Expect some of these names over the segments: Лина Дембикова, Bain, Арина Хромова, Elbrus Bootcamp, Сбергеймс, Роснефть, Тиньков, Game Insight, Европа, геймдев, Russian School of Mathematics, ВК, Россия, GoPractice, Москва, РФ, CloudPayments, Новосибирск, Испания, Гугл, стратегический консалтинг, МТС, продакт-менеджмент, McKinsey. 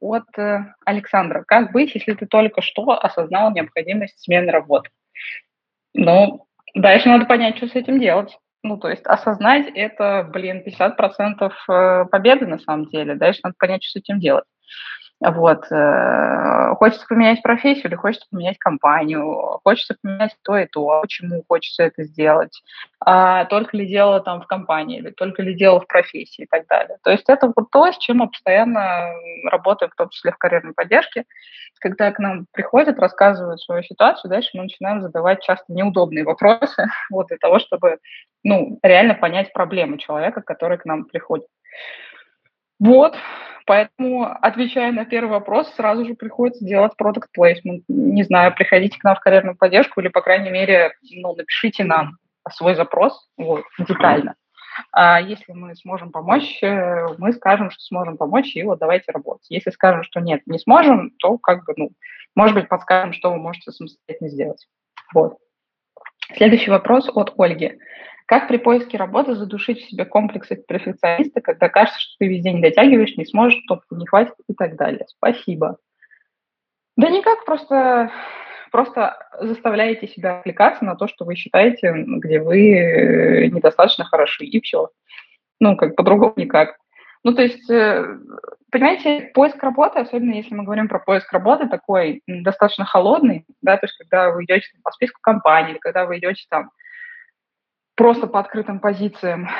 от Александра. Как быть, если ты только что осознал необходимость смены работы? Ну, дальше надо понять, что с этим делать. Ну, то есть осознать это, 50% победы на самом деле. Дальше надо понять, что с этим делать. Вот. Хочется поменять профессию или хочется поменять компанию? Хочется поменять то и то. Почему хочется это сделать? Только ли дело там в компании или только ли дело в профессии и так далее. То есть это вот то, с чем мы постоянно работаем, в том числе в карьерной поддержке. Когда к нам приходят, рассказывают свою ситуацию, дальше мы начинаем задавать часто неудобные вопросы вот, для того, чтобы реально понять проблему человека, который к нам приходит. Вот, поэтому, отвечая на первый вопрос, сразу же приходится делать продакт-плейсмент. Не знаю, приходите к нам в карьерную поддержку или, по крайней мере, напишите нам свой запрос вот, детально. А если мы сможем помочь, мы скажем, что сможем помочь, и вот давайте работать. Если скажем, что нет, не сможем, то может быть, подскажем, что вы можете самостоятельно сделать. Вот. Следующий вопрос от Ольги. Как при поиске работы задушить в себе комплексы перфекциониста, когда кажется, что ты везде не дотягиваешь, не сможешь, топки не хватит и так далее? Спасибо. Да никак, просто заставляете себя отвлекаться на то, что вы считаете, где вы недостаточно хороши, и все. По-другому никак. То есть, понимаете, поиск работы, особенно если мы говорим про поиск работы, такой достаточно холодный, да, то есть, когда вы идете по списку компаний, или когда вы идете просто по открытым позициям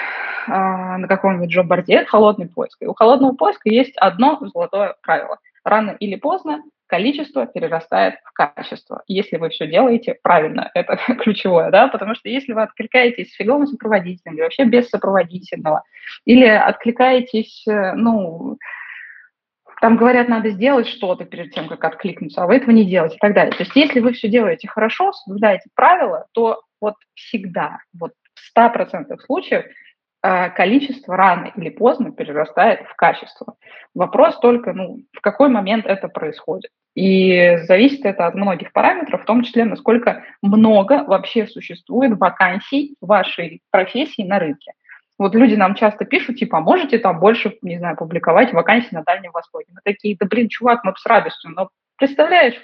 на каком-нибудь джоб-борде, холодный поиск. И у холодного поиска есть одно золотое правило. Рано или поздно количество перерастает в качество. Если вы все делаете правильно, это ключевое, да, потому что если вы откликаетесь с фиговым сопроводительным или вообще без сопроводительного, или откликаетесь, там говорят, надо сделать что-то перед тем, как откликнуться, а вы этого не делаете и так далее. То есть если вы все делаете хорошо, соблюдаете правила, то всегда, в 100% случаев количество рано или поздно перерастает в качество. Вопрос только, в какой момент это происходит. И зависит это от многих параметров, в том числе, насколько много вообще существует вакансий вашей профессии на рынке. Люди нам часто пишут, можете больше, не знаю, публиковать вакансии на Дальнем Востоке. Мы такие, да блин, чувак, мы с радостью, но представляешь,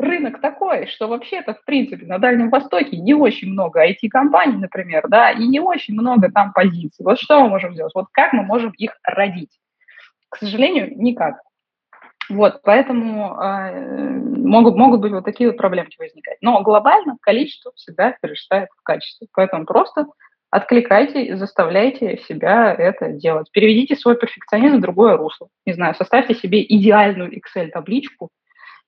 рынок такой, что вообще-то, в принципе, на Дальнем Востоке не очень много IT-компаний, например, да, и не очень много там позиций. Что мы можем сделать? Как мы можем их родить? К сожалению, никак. Поэтому могут быть такие проблемки возникать. Но глобально количество всегда перерастает в качество. Поэтому просто откликайте и заставляйте себя это делать. Переведите свой перфекционизм в другое русло. Не знаю, составьте себе идеальную Excel-табличку,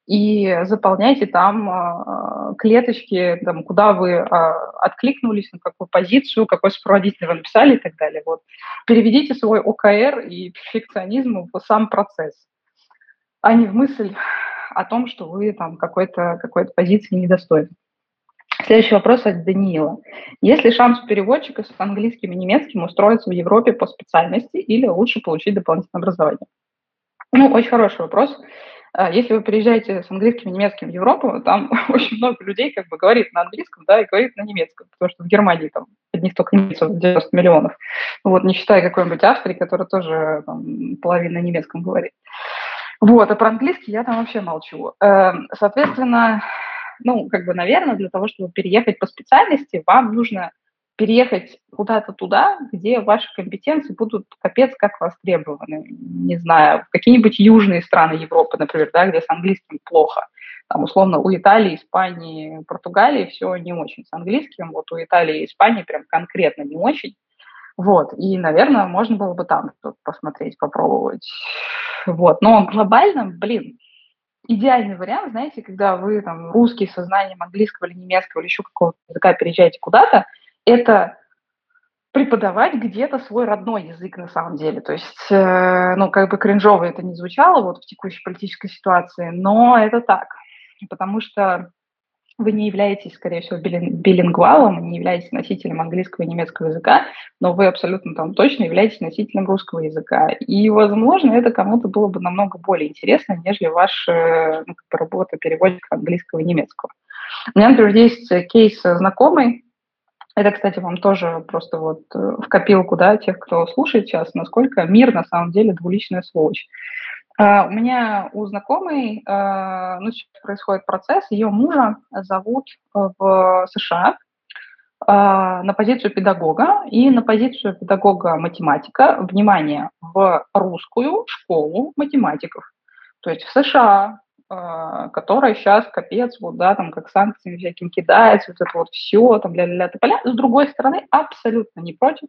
и заполняйте там клеточки, куда вы откликнулись, на какую позицию, какой сопроводительный вы написали и так далее. Переведите свой ОКР и перфекционизм в сам процесс, а не в мысль о том, что вы какой-то позиции недостойны. Следующий вопрос от Даниила. Есть ли шанс у переводчика с английским и немецким устроиться в Европе по специальности или лучше получить дополнительное образование? Ну, очень хороший вопрос. Если вы приезжаете с английским и немецким в Европу, там очень много людей как бы говорит на английском, да, и говорит на немецком, потому что в Германии там одних только немцев 90 миллионов. Вот, не считая какой-нибудь Австрии, которая тоже там, половина немецком говорит. Вот, а про английский я там вообще молчу. Соответственно, ну, как бы, наверное, для того, чтобы переехать по специальности, вам нужно переехать куда-то туда, где ваши компетенции будут капец как востребованы. Не знаю, в какие-нибудь южные страны Европы, например, да, где с английским плохо. Там, условно, у Италии, Испании, Португалии все не очень с английским. Вот у Италии и Испании прям конкретно не очень. Вот, и, наверное, можно было бы там что-то посмотреть, попробовать. Вот, но глобально, блин, идеальный вариант, знаете, когда вы там русский со знанием английского или немецкого или еще какого-то языка переезжаете куда-то, это преподавать где-то свой родной язык на самом деле. То есть, ну, как бы кринжово это не звучало вот в текущей политической ситуации, но это так, потому что вы не являетесь, скорее всего, билингвалом, не являетесь носителем английского и немецкого языка, но вы абсолютно там точно являетесь носителем русского языка. И, возможно, это кому-то было бы намного более интересно, нежели ваша, ну, как бы работа переводчика английского и немецкого. У меня, например, есть кейс знакомый. Это, кстати, вам тоже просто вот в копилку, да, тех, кто слушает сейчас, насколько мир на самом деле двуличная сволочь. У меня у знакомой, ну, сейчас происходит процесс, ее мужа зовут в США на позицию педагога, и на позицию педагога-математика, внимание, в русскую школу математиков, то есть в США, которая сейчас капец, вот, да, там, как санкциями всяким кидается, вот это вот все, там, ля-ля-ля-тополя. С другой стороны, абсолютно не против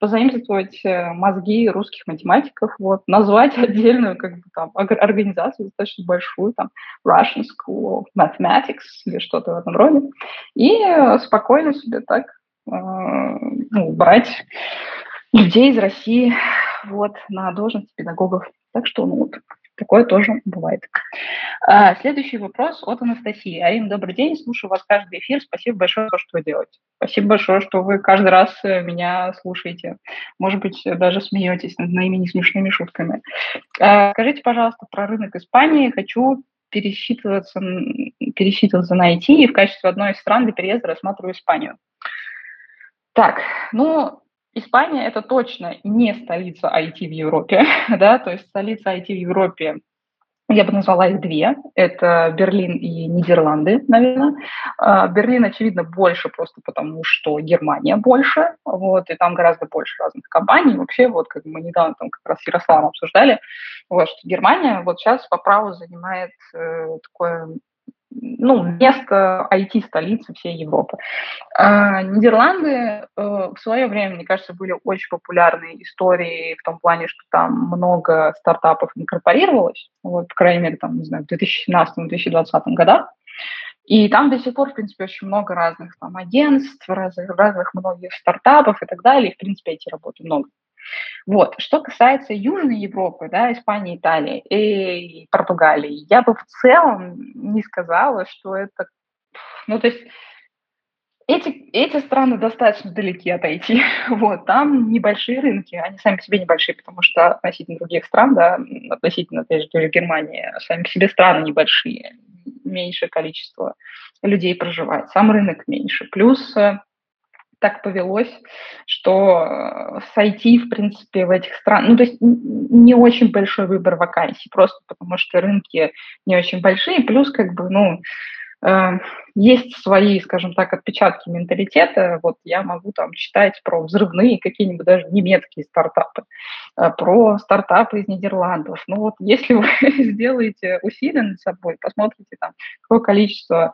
позаимствовать мозги русских математиков, вот, назвать отдельную, как бы, там, организацию достаточно большую, там, Russian School of Mathematics или что-то в этом роде, и спокойно себе так, ну, брать людей из России, вот, на должность педагогов. Так что, ну, вот, такое тоже бывает. Следующий вопрос от Анастасии. Арина, добрый день, слушаю вас каждый эфир. Спасибо большое, что вы делаете. Спасибо большое, что вы каждый раз меня слушаете. Может быть, даже смеетесь над моими несмешными шутками. Скажите, пожалуйста, про рынок Испании. Хочу пересчитываться на IT и в качестве одной из стран для переезда рассматриваю Испанию. Так, ну... Испания – это точно не столица IT в Европе, да, то есть столица IT в Европе, я бы назвала их две, это Берлин и Нидерланды, наверное. Берлин, очевидно, больше просто потому, что Германия больше, вот, и там гораздо больше разных компаний, вообще, вот, как мы недавно там как раз с Ярославом обсуждали, вот, что Германия вот сейчас по праву занимает такое... ну, место IT-столицы всей Европы. Нидерланды в свое время, мне кажется, были очень популярные истории в том плане, что там много стартапов инкорпорировалось, вот, по крайней мере, там, не знаю, в 2017-2020 годах. И там до сих пор, в принципе, очень много разных там агентств, разных многих стартапов и так далее, и, в принципе, эти работы много. Вот. Что касается Южной Европы, да, Испании, Италии и Португалии, я бы в целом не сказала, что это... Ну, то есть эти страны достаточно далеки от IT. Вот. Там небольшие рынки, они сами по себе небольшие, потому что относительно других стран, да, относительно, опять же, той же Германии, сами по себе страны небольшие, меньшее количество людей проживает, сам рынок меньше. Плюс... так повелось, что с IT, в принципе, в этих странах... Ну, то есть не очень большой выбор вакансий, просто потому что рынки не очень большие, плюс, как бы, ну, есть свои, скажем так, отпечатки менталитета. Вот я могу там читать про взрывные какие-нибудь даже немецкие стартапы, про стартапы из Нидерландов. Ну вот если вы сделаете усилия над собой, посмотрите там, какое количество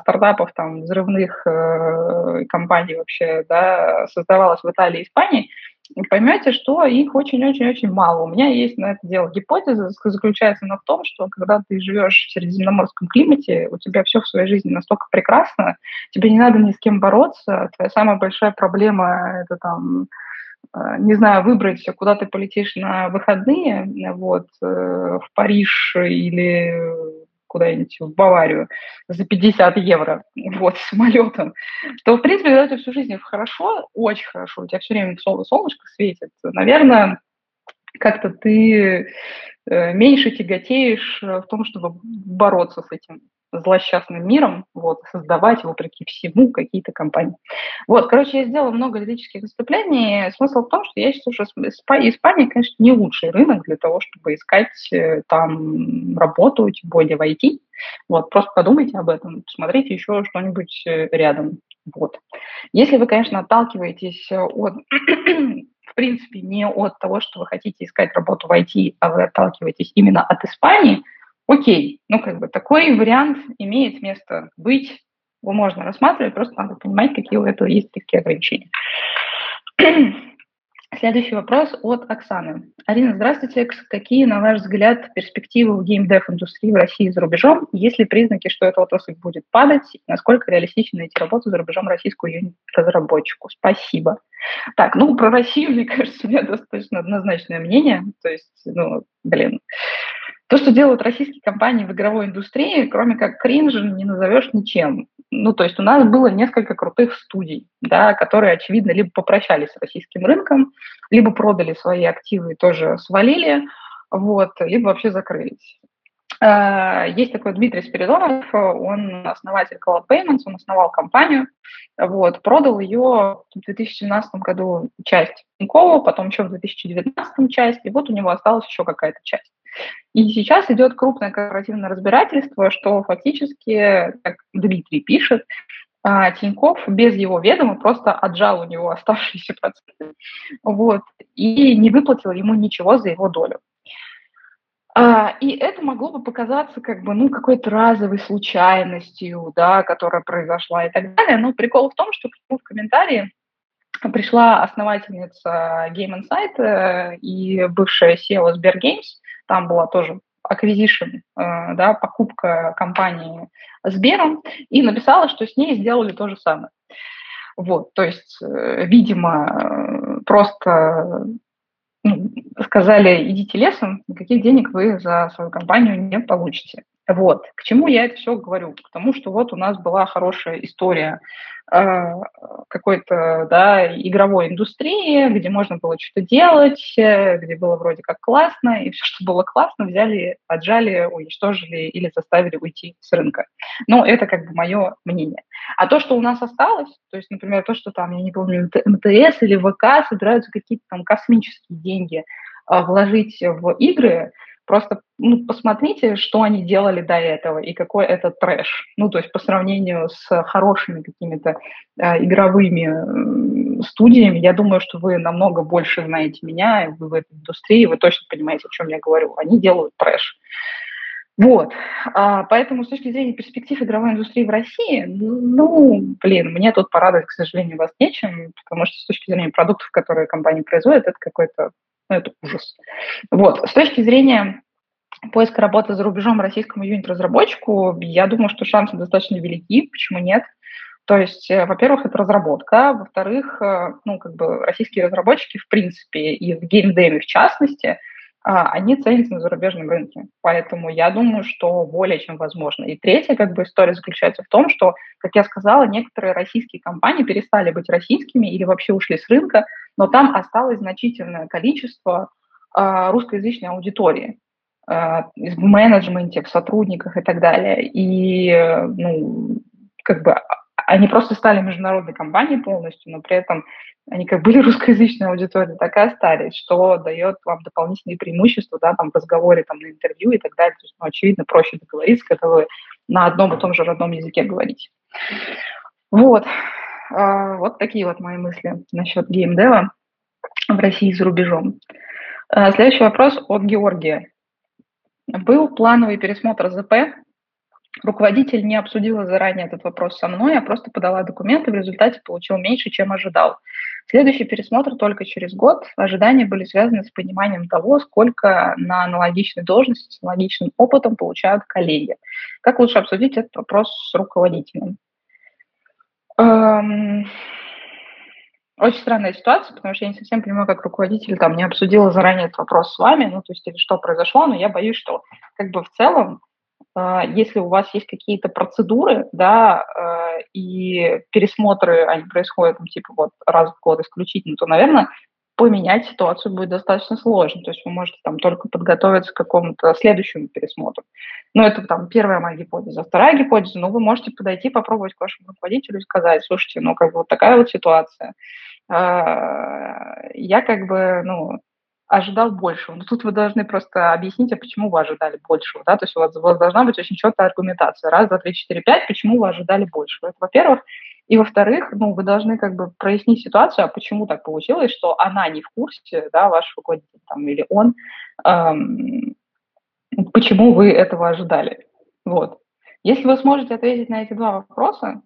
стартапов, там, взрывных компаний вообще, да, создавалось в Италии и Испании, поймете, что их очень-очень-очень мало. У меня есть на это дело гипотеза, заключается она в том, что когда ты живешь в средиземноморском климате, у тебя все в своей жизни настолько прекрасно, тебе не надо ни с кем бороться, твоя самая большая проблема – это там, не знаю, выбрать, куда ты полетишь на выходные, вот, в Париж или куда-нибудь в Баварию за 50 евро вот, самолетом, то, в принципе, когда у тебя всю жизнь хорошо, очень хорошо, у тебя все время солнышко светит, наверное, как-то ты меньше тяготеешь в том, чтобы бороться с этим злосчастным миром, вот, создавать, вопреки всему, какие-то компании. Вот, короче, я сделала много лирических выступлений. Смысл в том, что я считаю, что Испания, конечно, не лучший рынок для того, чтобы искать там работу, тем более в IT. Вот, просто подумайте об этом, посмотрите еще что-нибудь рядом. Вот. Если вы, конечно, отталкиваетесь от... в принципе, не от того, что вы хотите искать работу в IT, а вы отталкиваетесь именно от Испании, окей, ну, как бы, такой вариант имеет место быть, его можно рассматривать, просто надо понимать, какие у этого есть такие ограничения. Следующий вопрос от Оксаны. Арина, здравствуйте. Какие, на ваш взгляд, перспективы в геймдев-индустрии в России и за рубежом? Есть ли признаки, что эта отрасль будет падать? Насколько реалистично найти работу за рубежом российскую юнит-разработчику? Спасибо. Так, ну, про Россию, мне кажется, у меня достаточно однозначное мнение. То есть, ну, блин, то, что делают российские компании в игровой индустрии, кроме как кринжем, не назовешь ничем. Ну, то есть у нас было несколько крутых студий, да, которые, очевидно, либо попрощались с российским рынком, либо продали свои активы и тоже свалили, вот, либо вообще закрылись. Есть такой Дмитрий Спиридонов, он основатель CloudPayments, он основал компанию, вот, продал ее в 2017 году часть Тинькова, потом еще в 2019 часть, и вот у него осталась еще какая-то часть. И сейчас идет крупное корпоративное разбирательство, что фактически, как Дмитрий пишет, Тиньков без его ведома просто отжал у него оставшиеся проценты, вот, и не выплатил ему ничего за его долю. И это могло бы показаться как бы, ну, какой-то разовой случайностью, да, которая произошла и так далее, но прикол в том, что в комментарии пришла основательница Game Insight и бывшая CEO Сбергеймс, там была тоже acquisition, да, покупка компании Сбером, и написала, что с ней сделали то же самое. Вот, то есть, видимо, просто сказали, идите лесом, никаких денег вы за свою компанию не получите. Вот, к чему я это все говорю? К тому, что вот у нас была хорошая история какой-то, да, игровой индустрии, где можно было что-то делать, где было вроде как классно, и все, что было классно, взяли, отжали, уничтожили или заставили уйти с рынка. Но это как бы мое мнение. А то, что у нас осталось, то есть, например, то, что там, я не помню, МТС или ВК собираются какие-то там космические деньги вложить в игры, просто, ну, посмотрите, что они делали до этого и какой это трэш. Ну, то есть по сравнению с хорошими какими-то игровыми студиями, я думаю, что вы намного больше знаете меня, вы в этой индустрии, вы точно понимаете, о чем я говорю. Они делают трэш. Вот. Поэтому с точки зрения перспектив игровой индустрии в России, ну, блин, мне тут порадовать, к сожалению, вас нечем, потому что с точки зрения продуктов, которые компании производят, это какой-то, ну, это ужас. Вот. С точки зрения поиска работы за рубежом российскому юнит-разработчику, я думаю, что шансы достаточно велики. Почему нет? То есть, во-первых, это разработка. Во-вторых, ну, как бы российские разработчики, в принципе, и в геймдеве в частности, они ценятся на зарубежном рынке. Поэтому я думаю, что более чем возможно. И третья, как бы, история заключается в том, что, как я сказала, некоторые российские компании перестали быть российскими или вообще ушли с рынка, но там осталось значительное количество русскоязычной аудитории в менеджменте, в сотрудниках и так далее. И, ну, как бы, они просто стали международной компанией полностью, но при этом они как были русскоязычной аудиторией, так и остались, что дает вам дополнительные преимущества, да, там, в разговоре, там, на интервью и так далее. То есть, ну, очевидно, проще договориться, когда вы на одном и том же родном языке говорите. Вот. Вот такие вот мои мысли насчет геймдева в России и за рубежом. Следующий вопрос от Георгия. Был плановый пересмотр ЗП. Руководитель не обсудила заранее этот вопрос со мной, а просто подала документы, в результате получил меньше, чем ожидал. Следующий пересмотр только через год. Ожидания были связаны с пониманием того, сколько на аналогичной должности с аналогичным опытом получают коллеги. Как лучше обсудить этот вопрос с руководителем? Очень странная ситуация, потому что я не совсем понимаю, как руководитель там не обсудила заранее этот вопрос с вами, ну, то есть, или что произошло, но я боюсь, что, как бы, в целом если у вас есть какие-то процедуры, да, и пересмотры, они происходят типа вот раз в год исключительно, то, наверное, поменять ситуацию будет достаточно сложно. То есть вы можете там только подготовиться к какому-то следующему пересмотру. Ну, это там первая моя гипотеза. Вторая гипотеза, ну, вы можете подойти, попробовать к вашему руководителю и сказать: слушайте, ну, как бы вот такая вот ситуация. Я как бы, ну, ожидал большего. Но тут вы должны просто объяснить, а почему вы ожидали большего, да, то есть у вас должна быть очень четкая аргументация. Раз, два, три, четыре, пять, почему вы ожидали большего. Это, во-первых. И, во-вторых, ну, вы должны как бы прояснить ситуацию, а почему так получилось, что она не в курсе, да, ваш руководитель там, или он, почему вы этого ожидали. Вот. Если вы сможете ответить на эти два вопроса,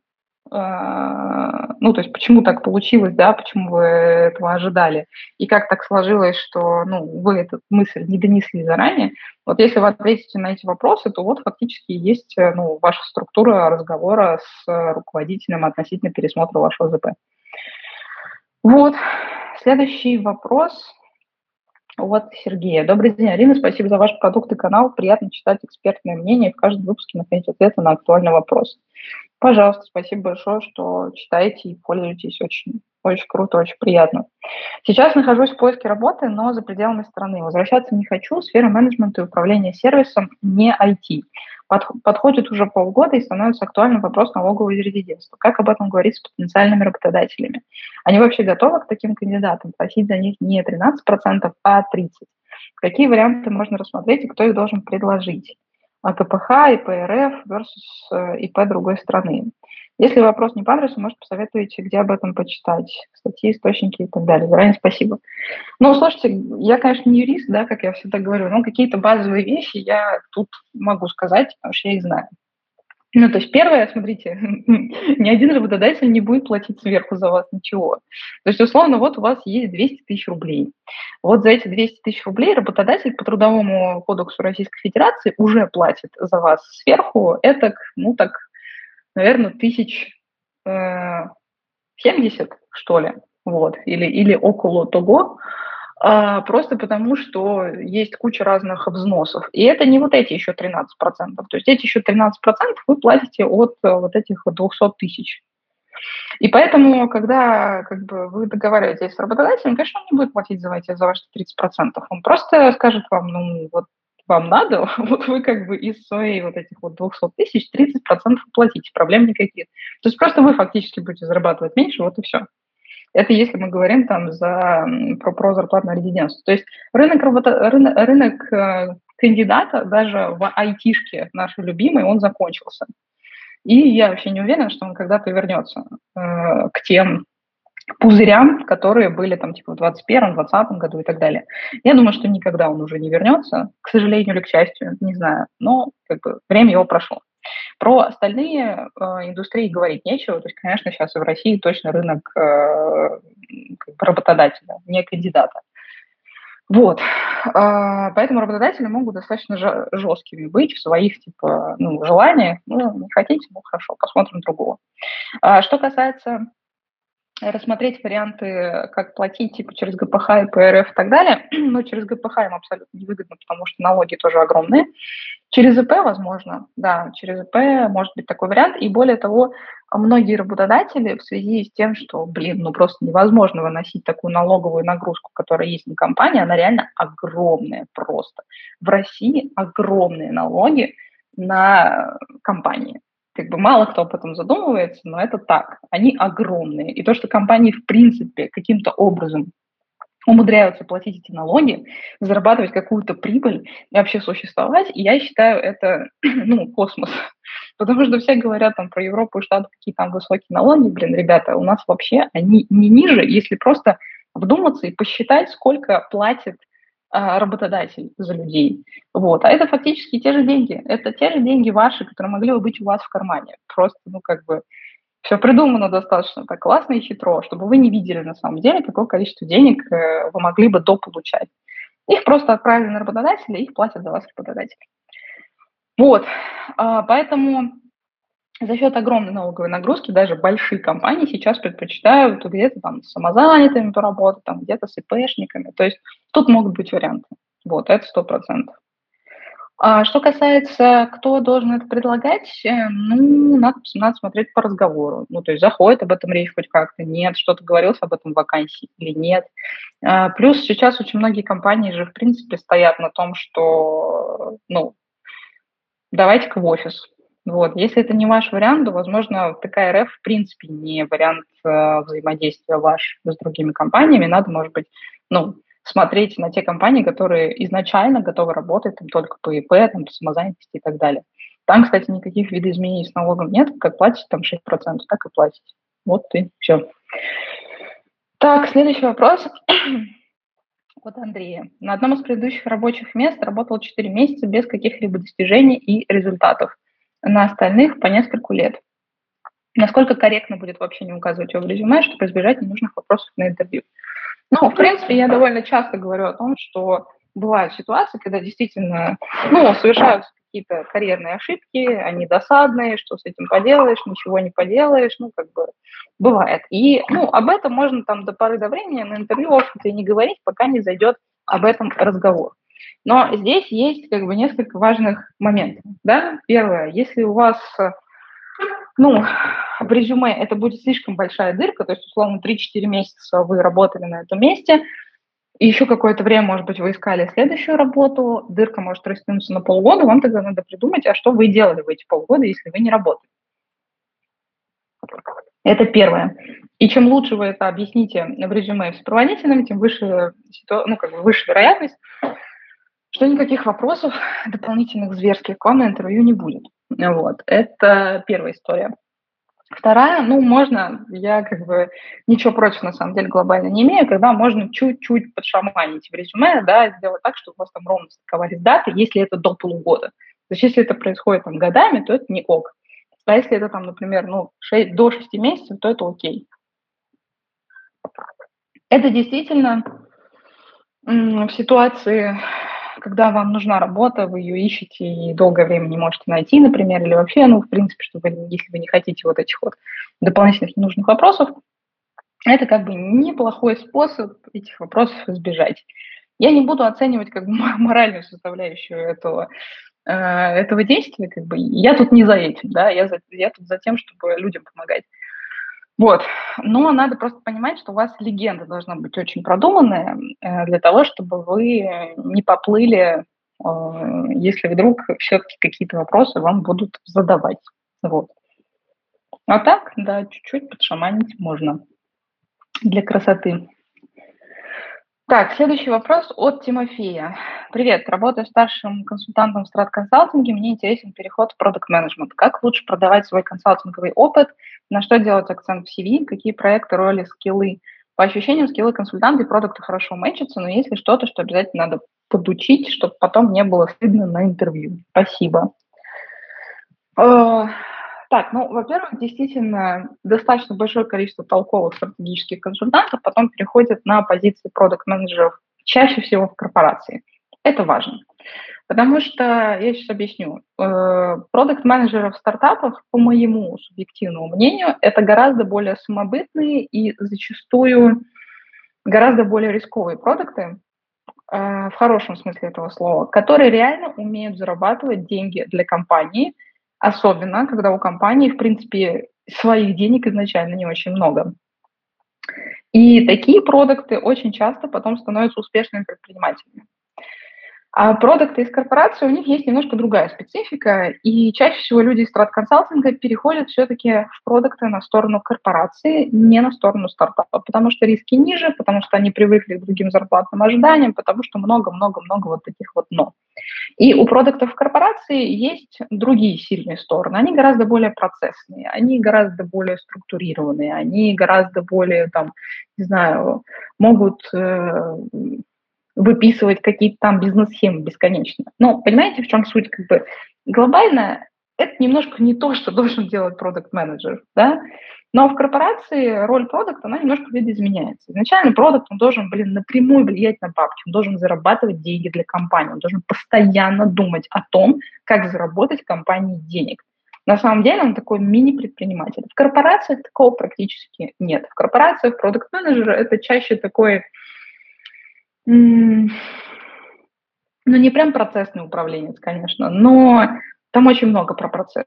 ну, то есть почему так получилось, да, почему вы этого ожидали, и как так сложилось, что, ну, вы эту мысль не донесли заранее, вот если вы ответите на эти вопросы, то вот фактически есть, ну, ваша структура разговора с руководителем относительно пересмотра вашего ЗП. Вот, следующий вопрос от Сергея. Добрый день, Арина, спасибо за ваш продукт и канал, приятно читать экспертное мнение и в каждом выпуске находить ответы на актуальный вопрос. Пожалуйста, спасибо большое, что читаете и пользуетесь. Очень, очень круто, очень приятно. Сейчас нахожусь в поиске работы, но за пределами страны. Возвращаться не хочу. Сфера менеджмента и управления сервисом не IT. Подходит уже полгода и становится актуальным вопрос налогового резидентства. Как об этом говорить с потенциальными работодателями? Они вообще готовы к таким кандидатам? Платить за них не 13%, а 30%. Какие варианты можно рассмотреть и кто их должен предложить? КПХ, ИП РФ versus ИП другой страны. Если вопрос не понравился, может, посоветуете, где об этом почитать, статьи, источники и так далее. Заранее спасибо. Ну, слушайте, я, конечно, не юрист, да, как я всегда говорю, но какие-то базовые вещи я тут могу сказать, потому что я их знаю. Ну, то есть первое, смотрите, ни один работодатель не будет платить сверху за вас ничего. То есть, условно, вот у вас есть 200 тысяч рублей. Вот за эти 200 тысяч рублей работодатель по Трудовому кодексу Российской Федерации уже платит за вас сверху. Это, ну, так, наверное, 1070, что ли, вот, или около того. Просто потому, что есть куча разных взносов. И это не вот эти еще 13%. То есть эти еще 13% вы платите от вот этих 200 тысяч. И поэтому, когда как бы, вы договариваетесь с работодателем, конечно, он не будет платить за ваши 30%. Он просто скажет вам, ну, вот вам надо, вот вы как бы из своей вот этих вот 200 тысяч 30% платите, проблем никаких. То есть просто вы фактически будете зарабатывать меньше, вот и все. Это если мы говорим там про зарплатное резидентство. То есть рынок кандидата даже в айтишке нашей любимой, он закончился. И я вообще не уверена, что он когда-то вернется к тем пузырям, которые были там типа в 2021, 2020 году и так далее. Я думаю, что никогда он уже не вернется, к сожалению или к счастью, не знаю, но как бы время его прошло. Про остальные индустрии говорить нечего, то есть, конечно, сейчас и в России точно рынок работодателя, не кандидата. Вот, поэтому работодатели могут достаточно жесткими быть в своих, типа, ну, желаниях, ну, не хотите, ну, хорошо, посмотрим другого. Что касается рассмотреть варианты, как платить, типа, через ГПХ, и ПРФ и так далее, ну, через ГПХ им абсолютно невыгодно, потому что налоги тоже огромные. Через ИП, возможно, да, через ИП может быть такой вариант. И более того, многие работодатели в связи с тем, что, блин, ну просто невозможно выносить такую налоговую нагрузку, которая есть на компании, она реально огромная просто. В России огромные налоги на компании. Как бы мало кто об этом задумывается, но это так. Они огромные. И то, что компании в принципе каким-то образом умудряются платить эти налоги, зарабатывать какую-то прибыль и вообще существовать, и я считаю, это, ну, космос. Потому что все говорят там про Европу и Штаты, какие там высокие налоги. Блин, ребята, у нас вообще они не ниже, если просто вдуматься и посчитать, сколько платит работодатель за людей. Вот. А это фактически те же деньги. Это те же деньги ваши, которые могли бы быть у вас в кармане. Просто, ну, как бы, все придумано достаточно так классно и хитро, чтобы вы не видели на самом деле, какое количество денег вы могли бы дополучать. Их просто отправили на работодателя, их платят за вас работодатель. Вот, поэтому за счет огромной налоговой нагрузки даже большие компании сейчас предпочитают где-то там с самозанятыми поработать, там где-то с ИПшниками. То есть тут могут быть варианты. Вот, это 100%. Что касается, кто должен это предлагать, ну, надо смотреть по разговору. Ну, то есть заходит об этом речь хоть как-то, нет, что-то говорилось об этом в вакансии или нет. Плюс сейчас очень многие компании же, в принципе, стоят на том, что, ну, давайте-ка в офис. Вот. Если это не ваш вариант, то, возможно, такая РФ, в принципе, не вариант взаимодействия ваш с другими компаниями. Надо, может быть, ну, смотреть на те компании, которые изначально готовы работать там, только по ИП, там, по самозанятости и так далее. Там, кстати, никаких видоизменений с налогом нет. Как платить там 6%, так и платить. Вот и все. Так, следующий вопрос от Андрея. На одном из предыдущих рабочих мест работал 4 месяца без каких-либо достижений и результатов. На остальных по нескольку лет. Насколько корректно будет вообще не указывать его в резюме, чтобы избежать ненужных вопросов на интервью? Ну, в принципе, я довольно часто говорю о том, что бывают ситуации, когда действительно, ну, совершаются какие-то карьерные ошибки, они досадные, что с этим поделаешь, ничего не поделаешь, ну, как бы, бывает. И, ну, об этом можно там до поры до времени на интервью, в общем-то, и не говорить, пока не зайдет об этом разговор. Но здесь есть, как бы, несколько важных моментов, да. Первое, если у вас, ну, в резюме это будет слишком большая дырка, то есть, условно, 3-4 месяца вы работали на этом месте, и еще какое-то время, может быть, вы искали следующую работу, дырка может растянуться на полгода, вам тогда надо придумать, а что вы делали в эти полгода, если вы не работали. Это первое. И чем лучше вы это объясните в резюме в сопроводительном, тем выше, ну, как бы, выше вероятность, что никаких вопросов дополнительных зверских к вам на интервью не будет. Вот, это первая история. Вторая, ну, можно, я как бы ничего против, на самом деле, глобально не имею, когда можно чуть-чуть подшаманить в резюме, да, сделать так, чтобы у вас там ровно стыковались даты, если это до полугода. То есть если это происходит там годами, то это не ок. А если это там, например, ну, до 6 месяцев, то это окей. Это действительно в ситуации... Когда вам нужна работа, вы ее ищете и долгое время не можете найти, например, или вообще, ну, в принципе, чтобы, если вы не хотите вот этих вот дополнительных ненужных вопросов, это как бы неплохой способ этих вопросов избежать. Я не буду оценивать как бы моральную составляющую этого действия, как бы я тут не за этим, да, я тут за тем, чтобы людям помогать. Вот, но надо просто понимать, что у вас легенда должна быть очень продуманная для того, чтобы вы не поплыли, если вдруг все-таки какие-то вопросы вам будут задавать. Вот. А так, да, чуть-чуть подшаманить можно для красоты. Так, следующий вопрос от Тимофея. Привет, работаю старшим консультантом в страт-консалтинге, мне интересен переход в продакт-менеджмент. Как лучше продавать свой консалтинговый опыт? На что делать акцент в CV, какие проекты, роли, скиллы. По ощущениям, скиллы консультанта и продукта хорошо мэчатся, но есть ли что-то, что обязательно надо подучить, чтобы потом не было стыдно на интервью. Спасибо. Так, ну, во-первых, действительно, достаточно большое количество толковых стратегических консультантов потом переходит на позиции продакт-менеджеров, чаще всего в корпорации. Это важно. Потому что, я сейчас объясню, продакт-менеджеров стартапов, по моему субъективному мнению, это гораздо более самобытные и зачастую гораздо более рисковые продукты, в хорошем смысле этого слова, которые реально умеют зарабатывать деньги для компании, особенно когда у компании, в принципе, своих денег изначально не очень много. И такие продукты очень часто потом становятся успешными предпринимателями. А продукты из корпорации, у них есть немножко другая специфика, и чаще всего люди из страт-консалтинга переходят все-таки в продукты на сторону корпорации, не на сторону стартапа, потому что риски ниже, потому что они привыкли к другим зарплатным ожиданиям, потому что много-много-много вот таких вот «но». И у продуктов корпорации есть другие сильные стороны, они гораздо более процессные, они гораздо более структурированные, они гораздо более, там, не знаю, могут... выписывать какие-то там бизнес-схемы бесконечно. Но понимаете, в чем суть? Как бы глобально это немножко не то, что должен делать продакт-менеджер, да? Но в корпорации роль продакта, она немножко видоизменяется. Изначально продакт, он должен, блин, напрямую влиять на бабки, он должен зарабатывать деньги для компании, он должен постоянно думать о том, как заработать компании денег. На самом деле он такой мини-предприниматель. В корпорациях такого практически нет. В корпорациях продакт-менеджер – это чаще такой... Ну, не прям процессный управленец, конечно, но там очень много про процессы,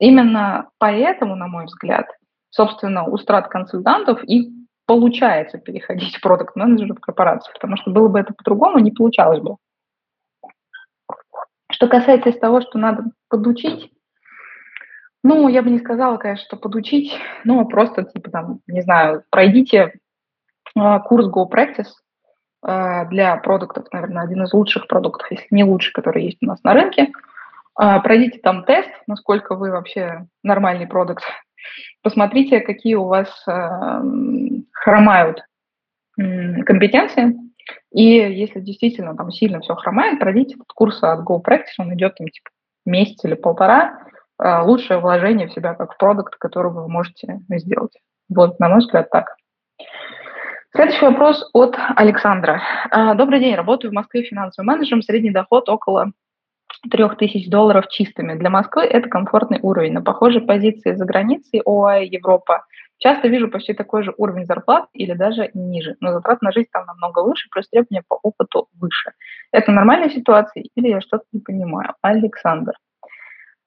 Именно поэтому, на мой взгляд, собственно, у страт-консультантов и получается переходить в продакт-менеджер в корпорации, потому что было бы это по-другому, не получалось бы. Что касается того, что надо подучить, ну, я бы не сказала, конечно, что подучить, ну, просто, типа, там, не знаю, пройдите курс GoPractice для продуктов, наверное, один из лучших продуктов, если не лучший, который есть у нас на рынке. Пройдите там тест, насколько вы вообще нормальный продукт. Посмотрите, какие у вас хромают компетенции. И если действительно там сильно все хромает, пройдите этот курс от GoPractice, он идет там типа месяц или полтора. Лучшее вложение в себя как в продукт, который вы можете сделать. Вот, на мой взгляд, так. Следующий вопрос от Александра. Добрый день, работаю в Москве финансовым менеджером, средний доход около $3000 чистыми. Для Москвы это комфортный уровень. На похожей позиции за границей ОАЭ, Европа. Часто вижу почти такой же уровень зарплат или даже ниже, но затрат на жизнь там намного выше, плюс требования по опыту выше. Это нормальная ситуация или я что-то не понимаю? Александр.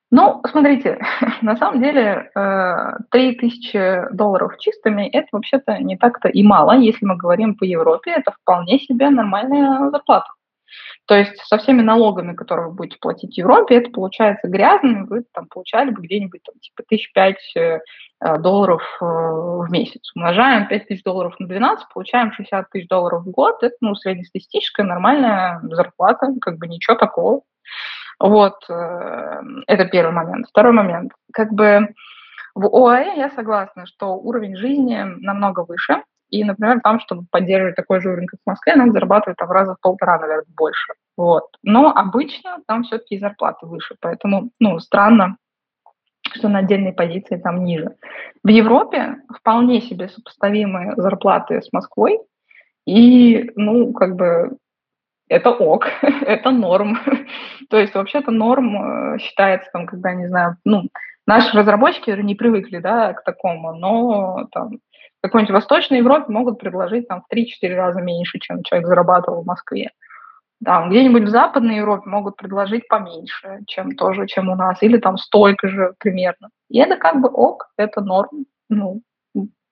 Ну, смотрите, на самом деле $3000 чистыми – это вообще-то не так-то и мало. Если мы говорим по Европе, это вполне себе нормальная зарплата. То есть со всеми налогами, которые вы будете платить в Европе, это получается грязным, вы там получали бы где-нибудь там, типа $5000 в месяц. Умножаем $5000 на 12, получаем $60000 в год. Это, ну, среднестатистическая нормальная зарплата, как бы ничего такого. Вот, это первый момент. Второй момент. Как бы в ОАЭ я согласна, что уровень жизни намного выше, и, например, там, чтобы поддерживать такой же уровень, как в Москве, надо зарабатывать там раза в полтора, наверное, больше. Вот. Но обычно там все-таки зарплаты выше, поэтому, ну, странно, что на отдельной позиции там ниже. В Европе вполне себе сопоставимые зарплаты с Москвой, и, ну, как бы... Это ок, это норм. То есть вообще-то норм считается, там, когда, не знаю, ну, наши разработчики не привыкли, да, к такому, но там в какой-нибудь Восточной Европе могут предложить там в 3-4 раза меньше, чем человек зарабатывал в Москве. Там где-нибудь в Западной Европе могут предложить поменьше, чем тоже, чем у нас, или там столько же примерно. И это как бы ок, это норм, ну,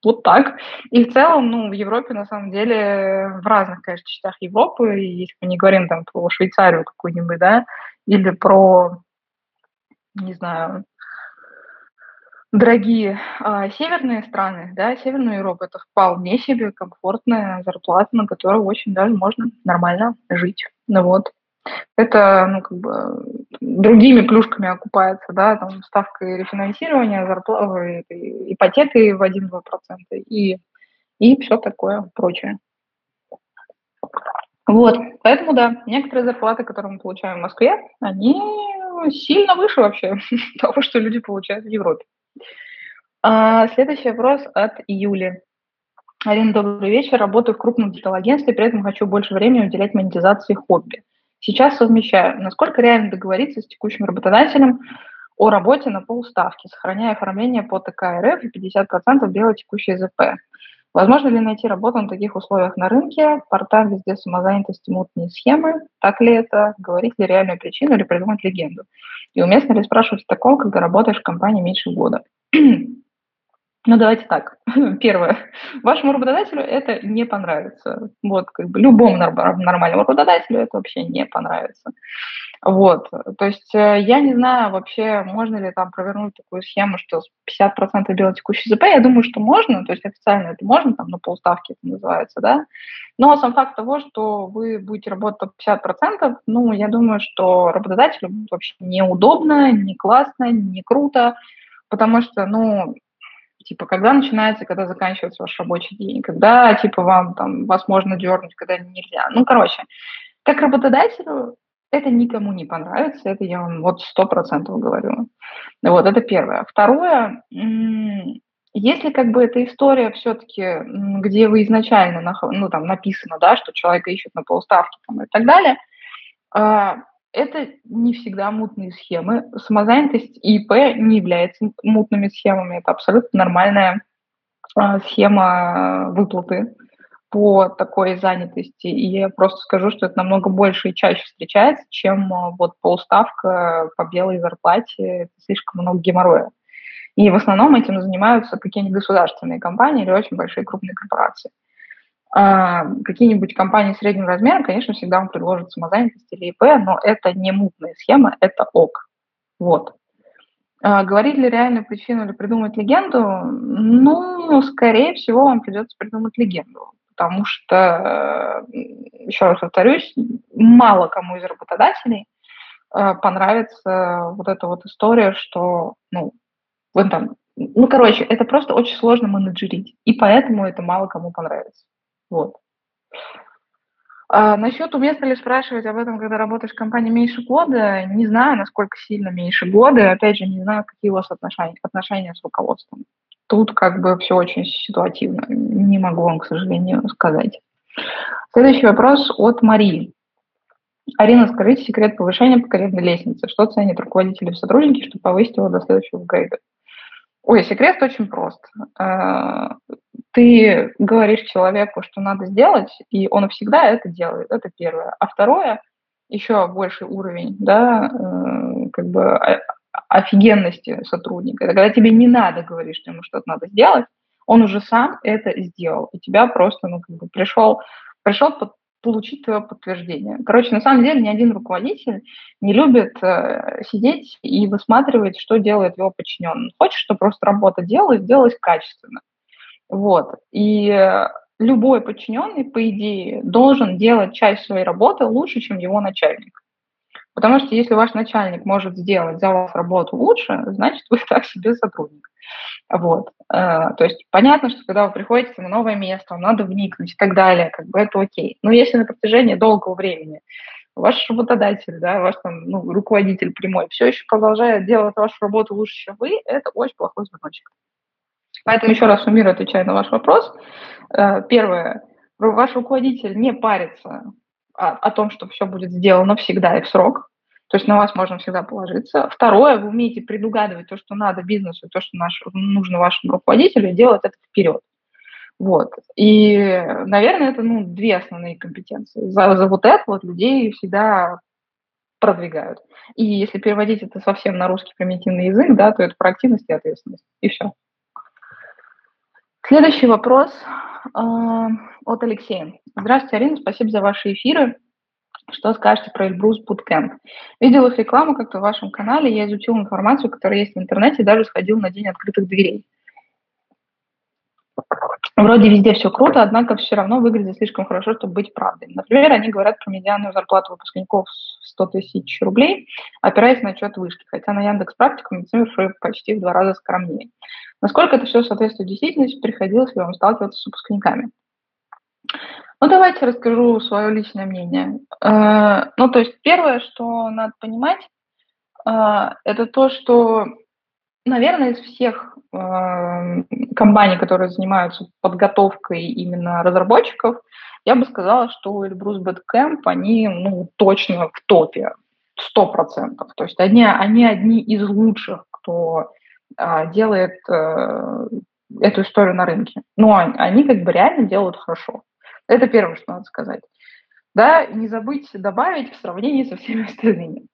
вот так. И в целом, ну, в Европе, на самом деле, в разных, конечно, частях Европы, если мы не говорим там про Швейцарию какую-нибудь, да, или про, не знаю, дорогие северные страны, да, Северную Европу, это вполне себе комфортная зарплата, на которую очень даже можно нормально жить. Ну вот. Это, ну, как бы другими плюшками окупается, да, там ставкой рефинансирования, зарплаты, ипотеки в 1-2% и все такое прочее. Вот, поэтому, да, некоторые зарплаты, которые мы получаем в Москве, они сильно выше вообще того, что люди получают в Европе. Следующий вопрос от Юли. Арина, добрый вечер. Работаю в крупном диджитал-агентстве, при этом хочу больше времени уделять монетизации хобби. Сейчас совмещаю. Насколько реально договориться с текущим работодателем о работе на полставки, сохраняя оформление по ТК РФ и 50% делая текущее ЗП? Возможно ли найти работу на таких условиях на рынке? Портам везде самозанятости, мутные схемы. Так ли это? Говорить ли реальную причину или придумать легенду? И уместно ли спрашивать о таком, когда работаешь в компании меньше года? Ну, давайте так. Первое. Вашему работодателю это не понравится. Вот, как бы любому нормальному работодателю это вообще не понравится. Вот. То есть я не знаю вообще, можно ли там провернуть такую схему, что 50% делать текущий ЗП. Я думаю, что можно. То есть официально это можно, там на полставки это называется, да. Но сам факт того, что вы будете работать 50%, ну, я думаю, что работодателю будет вообще неудобно, не классно, не круто, потому что, ну, типа, когда начинается, когда заканчивается ваш рабочий день, когда, типа, вам там, вас можно дернуть, когда нельзя. Ну, короче, как работодателю это никому не понравится, это я вам вот 100% говорю. Вот, это первое. Второе, если, как бы, эта история все-таки, где вы изначально, ну, там, написано, да, что человека ищут на полставки там, и так далее, это не всегда мутные схемы. Самозанятость ИП не является мутными схемами. Это абсолютно нормальная схема выплаты по такой занятости, и я просто скажу, что это намного больше и чаще встречается, чем вот полставка по белой зарплате, это слишком много геморроя. И в основном этим занимаются какие-нибудь государственные компании или очень большие крупные корпорации. Какие-нибудь компании среднего размера, конечно, всегда вам предложат самозанятость или ИП, но это не мутная схема, это ок. Вот. Говорить ли реальную причину или придумать легенду? Ну, скорее всего, вам придется придумать легенду, потому что, еще раз повторюсь, мало кому из работодателей понравится вот эта вот история, что, ну, вот там, ну, короче, это просто очень сложно менеджерить, и поэтому это мало кому понравится. Вот. А насчет уместно ли спрашивать об этом, когда работаешь в компании меньше года, не знаю, насколько сильно меньше года, опять же, не знаю, какие у вас отношения с руководством. Тут как бы все очень ситуативно, не могу вам, к сожалению, сказать. Следующий вопрос от Марии. Арина, скажите секрет повышения по карьерной лестнице. Что ценят руководители в сотруднике, чтобы повысить его до следующего грейда? Ой, секрет очень прост. Ты говоришь человеку, что надо сделать, и он всегда это делает. Это первое. А второе, еще больший уровень, да, как бы офигенности сотрудника. Это когда тебе не надо говорить, что ему что-то надо сделать, он уже сам это сделал. И тебя просто, ну, как бы пришел получить твое подтверждение. Короче, на самом деле ни один руководитель не любит сидеть и высматривать, что делает его подчиненный. Хочешь, чтобы просто работа делалась, делалась качественно. Вот. И любой подчиненный, по идее, должен делать часть своей работы лучше, чем его начальник. Потому что если ваш начальник может сделать за вас работу лучше, значит, вы так себе сотрудник. Вот. То есть понятно, что когда вы приходите на новое место, вам надо вникнуть и так далее, как бы это окей. Но если на протяжении долгого времени ваш работодатель, да, ваш там, ну, руководитель прямой все еще продолжает делать вашу работу лучше, чем вы, это очень плохой звоночек. Поэтому еще раз суммирую, отвечаю на ваш вопрос. Первое. Ваш руководитель не парится о том, что все будет сделано всегда и в срок. То есть на вас можно всегда положиться. Второе, вы умеете предугадывать то, что надо бизнесу, то, что нужно вашему руководителю, и делать это вперед. Вот. И, наверное, это, ну, две основные компетенции. За вот это вот людей всегда продвигают. И если переводить это совсем на русский примитивный язык, да, то это про активность и ответственность. И все. Следующий вопрос от Алексея. Здравствуйте, Арина, спасибо за ваши эфиры. Что скажете про Elbrus Bootcamp? Видел их рекламу как-то в вашем канале, я изучил информацию, которая есть в интернете, и даже сходил на день открытых дверей. Вроде везде все круто, однако все равно выглядит слишком хорошо, чтобы быть правдой. Например, они говорят про медианную зарплату выпускников 100 тысяч рублей, опираясь на отчет вышки, хотя на Яндекс.Практику цифры почти в 2 раза скромнее. Насколько это все соответствует действительности, приходилось ли вам сталкиваться с выпускниками? Ну, давайте расскажу свое личное мнение. Ну, то есть первое, что надо понимать, это то, что, наверное, из всех компаний, которые занимаются подготовкой именно разработчиков, я бы сказала, что Elbrus Bootcamp, они, ну, точно в топе, 100%. То есть они одни из лучших, кто делает эту историю на рынке. Но они как бы реально делают хорошо. Это первое, что надо сказать. Да, не забудьте добавить в сравнении со всеми остальными.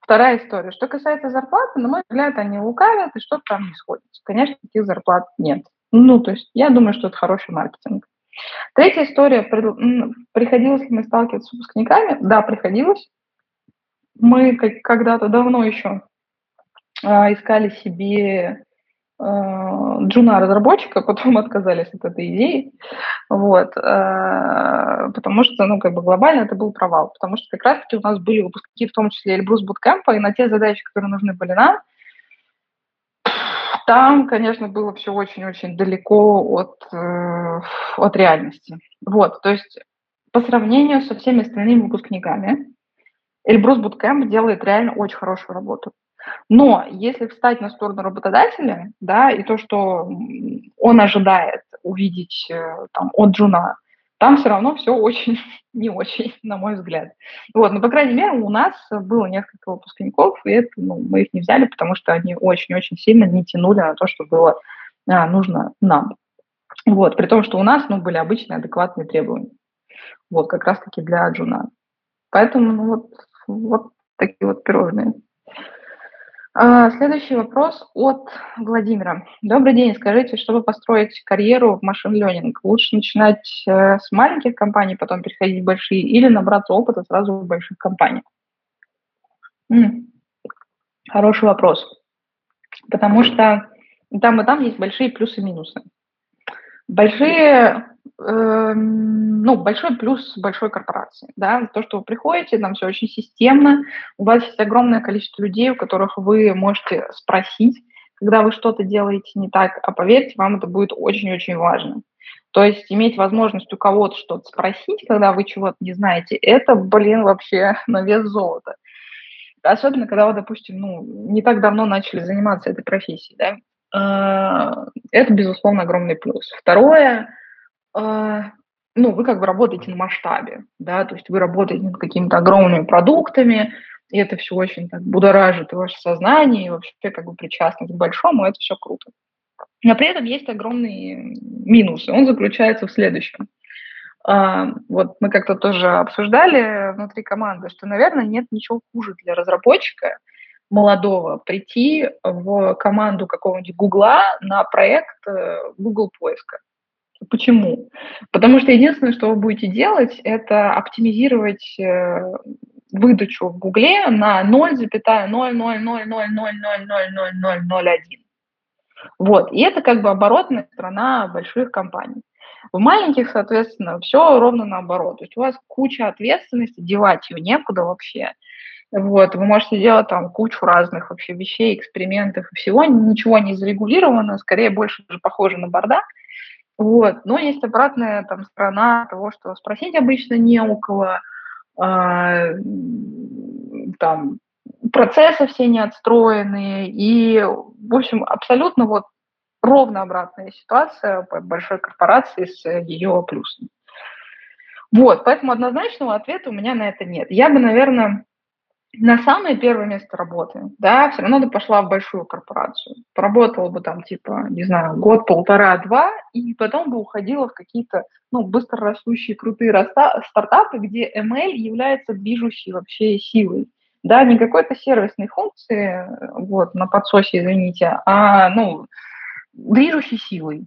Вторая история. Что касается зарплаты, на мой взгляд, они лукавят, и что-то там не сходится. Конечно, таких зарплат нет. Ну, то есть я думаю, что это хороший маркетинг. Третья история. Приходилось ли мы сталкиваться с выпускниками? Да, приходилось. Мы когда-то давно еще искали себе джуна-разработчика, потом отказались от этой идеи, вот, потому что, ну, как бы глобально это был провал, потому что как раз-таки у нас были выпускники, в том числе Elbrus Bootcamp, и на те задачи, которые нужны были нам, там, конечно, было все очень-очень далеко от реальности. Вот, то есть по сравнению со всеми остальными выпускниками, Elbrus Bootcamp делает реально очень хорошую работу. Но если встать на сторону работодателя, да, и то, что он ожидает увидеть там, от джуна, там все равно все очень не очень, на мой взгляд. Вот, но, по крайней мере, у нас было несколько выпускников, и это, ну, мы их не взяли, потому что они очень-очень сильно не тянули на то, что было нужно нам. Вот, при том, что у нас, ну, были обычные адекватные требования. Вот, как раз-таки для джуна. Поэтому, ну, вот такие вот пирожные. Следующий вопрос от Владимира. Добрый день. Скажите, чтобы построить карьеру в machine learning, лучше начинать с маленьких компаний, потом переходить в большие, или набраться опыта сразу в больших компаниях? Хороший вопрос. Потому что там и там есть большие плюсы и минусы. Большой плюс большой корпорации, да, то, что вы приходите, там все очень системно, у вас есть огромное количество людей, у которых вы можете спросить, когда вы что-то делаете не так, а поверьте, вам это будет очень-очень важно. То есть иметь возможность у кого-то что-то спросить, когда вы чего-то не знаете, это, блин, вообще на вес золота. Особенно, когда вы, допустим, не так давно начали заниматься этой профессией, да. Это, безусловно, огромный плюс. Второе, вы как бы работаете на масштабе, да, то есть вы работаете над какими-то огромными продуктами, и это все очень так будоражит ваше сознание, и вообще как бы причастность к большому, это все круто. Но при этом есть огромный минус, и он заключается в следующем. Вот мы как-то тоже обсуждали внутри команды, что, наверное, нет ничего хуже для разработчика, молодого, прийти в команду какого-нибудь Гугла на проект Google поиска. Почему? Потому что единственное, что вы будете делать, это оптимизировать выдачу в Гугле на 0,00000000001. Вот. И это как бы оборотная сторона больших компаний. В маленьких, соответственно, все ровно наоборот. То есть у вас куча ответственности, девать ее некуда вообще. Вот, вы можете делать там кучу разных вообще вещей, экспериментов и всего, ничего не зарегулировано, скорее больше же похоже на бардак. Вот, но есть обратная там сторона того, что спросить обычно не у кого, там процессы все не отстроенные, и, в общем, абсолютно вот ровно обратная ситуация большой корпорации с ее плюсами. Вот, поэтому однозначного ответа у меня на это нет. Я бы, наверное, на самое первое место работы, да, все равно ты пошла в большую корпорацию, поработала бы там, год, полтора, два, и потом бы уходила в какие-то, быстро растущие крутые стартапы, где ML является движущей вообще силой, да, не какой-то сервисной функции, вот, на подсосе, извините, а, движущей силой.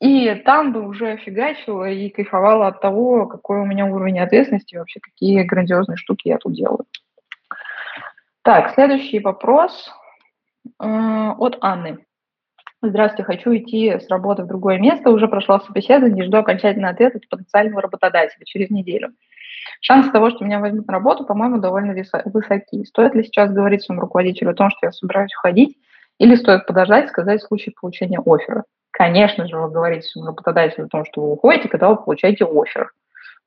И там бы уже фигачила и кайфовала от того, какой у меня уровень ответственности, вообще какие грандиозные штуки я тут делаю. Так, следующий вопрос от Анны. Здравствуйте, хочу идти с работы в другое место, уже прошла собеседование, жду окончательного ответа от потенциального работодателя через неделю. Шансы того, что меня возьмут на работу, по-моему, довольно высоки. Стоит ли сейчас говорить своему руководителю о том, что я собираюсь уходить, или стоит подождать, сказать в случае получения оффера? Конечно же, вы говорите своему работодателю о том, что вы уходите, когда вы получаете оффер.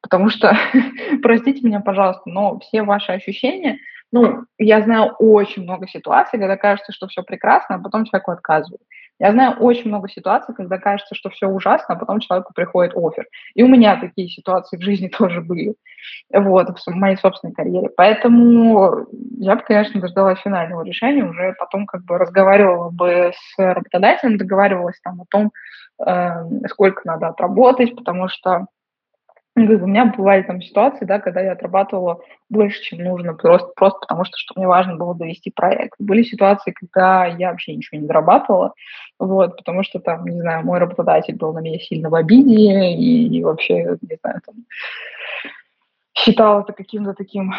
Потому что, простите меня, пожалуйста, но все ваши ощущения... я знаю очень много ситуаций, когда кажется, что все прекрасно, а потом человеку отказывают. Я знаю очень много ситуаций, когда кажется, что все ужасно, а потом человеку приходит оффер. И у меня такие ситуации в жизни тоже были, вот, в моей собственной карьере. Поэтому я бы, конечно, дождалась финального решения, уже потом как бы разговаривала бы с работодателем, договаривалась там о том, сколько надо отработать, потому что у меня бывали там ситуации, да, когда я отрабатывала больше, чем нужно, просто потому что мне важно было довести проект. Были ситуации, когда я вообще ничего не дорабатывала, вот, потому что там, мой работодатель был на меня сильно в обиде и вообще, считал это каким-то таким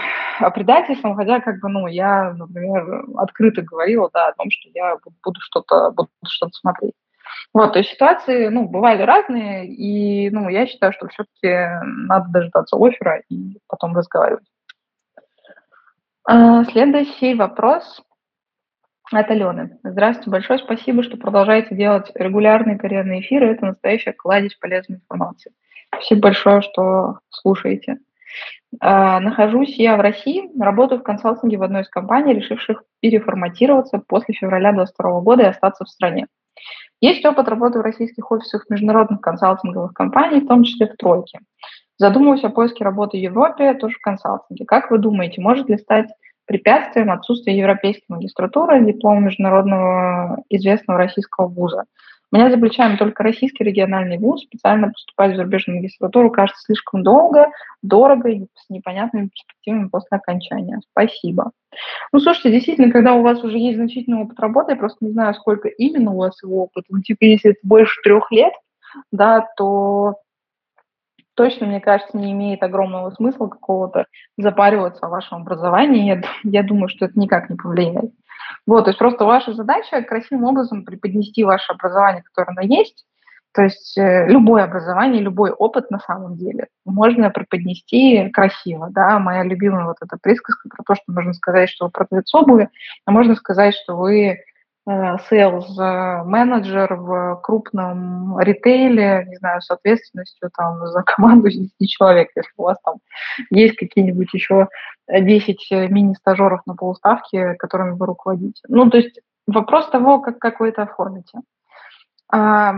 предательством, хотя я, например, открыто говорила, да, о том, что я буду что-то смотреть. Вот, то есть ситуации, бывали разные, и, я считаю, что все-таки надо дождаться оффера и потом разговаривать. Следующий вопрос от Алены. Здравствуйте, большое спасибо, что продолжаете делать регулярные карьерные эфиры, это настоящая кладезь полезной информации. Спасибо большое, что слушаете. Нахожусь я в России, работаю в консалтинге в одной из компаний, решивших переформатироваться после февраля 2022 года и остаться в стране. Есть опыт работы в российских офисах международных консалтинговых компаний, в том числе в «Тройке». Задумываюсь о поиске работы в Европе, тоже в консалтинге. Как вы думаете, может ли стать препятствием отсутствие европейской магистратуры, диплома международного известного российского вуза? Меня за плечами только российский региональный вуз, специально поступать в зарубежную магистратуру кажется слишком долго, дорого и с непонятными перспективами после окончания. Спасибо. Ну, слушайте, действительно, когда у вас уже есть значительный опыт работы, я просто не знаю, сколько именно у вас его опыта, но типа, если это больше 3 лет, да, то точно, мне кажется, не имеет огромного смысла какого-то запариваться о вашем образовании. Я думаю, что это никак не повлияет. Вот, то есть просто ваша задача красивым образом преподнести ваше образование, которое оно есть. То есть любое образование, любой опыт на самом деле можно преподнести красиво. Да? Моя любимая вот эта присказка про то, что можно сказать, что вы продавец обуви, а можно сказать, что вы sales-менеджер в крупном ритейле, не знаю, с ответственностью там, за команду 10 человек, если у вас там есть какие-нибудь еще 10 мини-стажеров на полуставке, которыми вы руководите. Ну, то есть вопрос того, как вы это оформите. С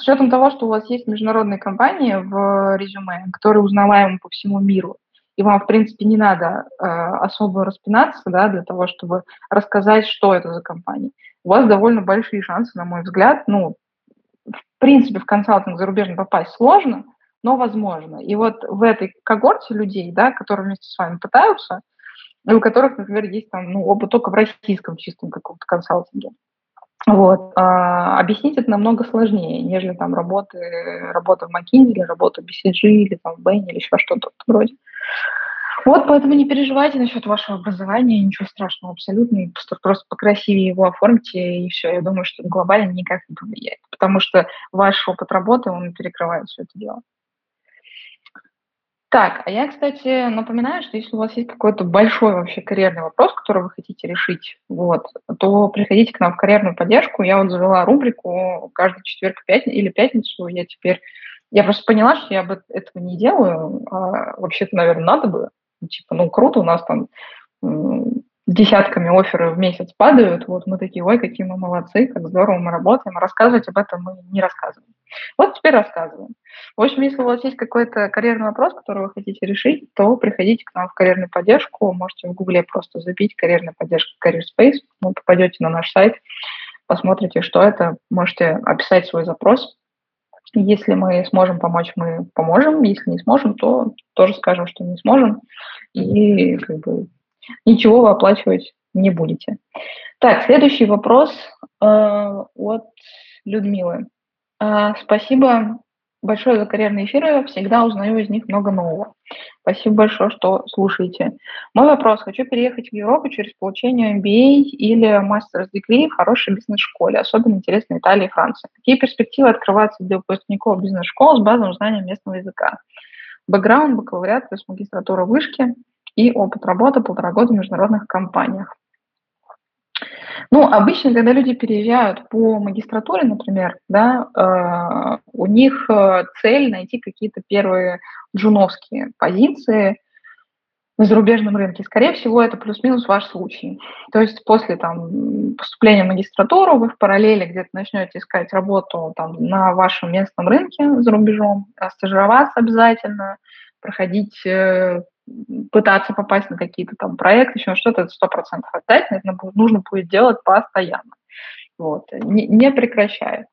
учетом того, что у вас есть международные компании в резюме, которые узнаваемы по всему миру, и вам, в принципе, не надо особо распинаться, да, для того, чтобы рассказать, что это за компания. У вас довольно большие шансы, на мой взгляд. Ну, в принципе, в консалтинг зарубежный попасть сложно, но возможно. И вот в этой когорте людей, да, которые вместе с вами пытаются, и у которых, например, есть там, ну, опыт только в российском чистом каком-то консалтинге, вот, объяснить это намного сложнее, нежели там работа в McKinsey, или работа в BCG, или там в Bain, или еще что-то вроде. Вот, поэтому не переживайте насчет вашего образования, ничего страшного абсолютно, просто покрасивее его оформите, и все, я думаю, что глобально никак не повлияет, потому что ваш опыт работы, он перекрывает все это дело. Так, а я, кстати, напоминаю, что если у вас есть какой-то большой вообще карьерный вопрос, который вы хотите решить, вот, то приходите к нам в карьерную поддержку. Я вот завела рубрику каждый четверг или пятницу. Я просто поняла, что я этого не делаю. А вообще-то, наверное, надо было. Типа, ну, круто, у нас там десятками офферы в месяц падают. Вот мы такие, ой, какие мы молодцы, как здорово мы работаем. Рассказывать об этом мы не рассказываем. Вот теперь рассказываем. В общем, если у вас есть какой-то карьерный вопрос, который вы хотите решить, то приходите к нам в карьерную поддержку. Можете в Гугле просто забить «карьерная поддержка Career Space». Вы попадете на наш сайт, посмотрите, что это. Можете описать свой запрос. Если мы сможем помочь, мы поможем. Если не сможем, то тоже скажем, что не сможем. И как бы ничего вы оплачивать не будете. Так, следующий вопрос от Людмилы. Спасибо большое за карьерные эфиры. Всегда узнаю из них много нового. Спасибо большое, что слушаете. Мой вопрос. Хочу переехать в Европу через получение MBA или Master's Degree в хорошей бизнес-школе. Особенно интересно Италия и Франция. Какие перспективы открываются для выпускников бизнес-школ с базовым знанием местного языка? Бэкграунд, бакалавриат, плюс магистратура вышки и опыт работы 1,5 года в международных компаниях. Ну, обычно, когда люди переезжают по магистратуре, например, да, у них цель найти какие-то первые джуновские позиции на зарубежном рынке. Скорее всего, это плюс-минус ваш случай. То есть после там, поступления в магистратуру вы в параллели где-то начнете искать работу там, на вашем местном рынке за рубежом, стажироваться обязательно, проходить... пытаться попасть на какие-то там проекты, еще что-то, это 100% обязательно, это нужно будет делать постоянно, вот, не прекращая.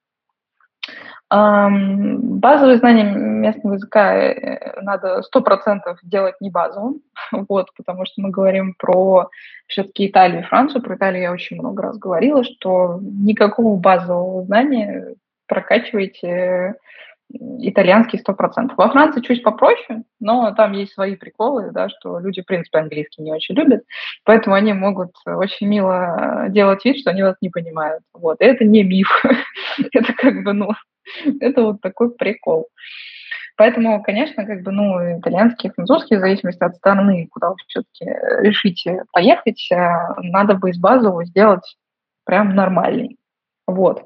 Базовые знания местного языка надо 100% делать не базовым, вот, потому что мы говорим про все-таки Италию и Францию, про Италию я очень много раз говорила, что никакого базового знания прокачивайте итальянский 100%. Во Франции чуть попроще, но там есть свои приколы, да, что люди, в принципе, английский не очень любят, поэтому они могут очень мило делать вид, что они вас не понимают. Вот. И это не миф. Это как бы, ну, это вот такой прикол. Поэтому, конечно, как бы, ну, итальянский, французский, в зависимости от страны, куда вы все-таки решите поехать, надо бы из базового сделать прям нормальный. Вот.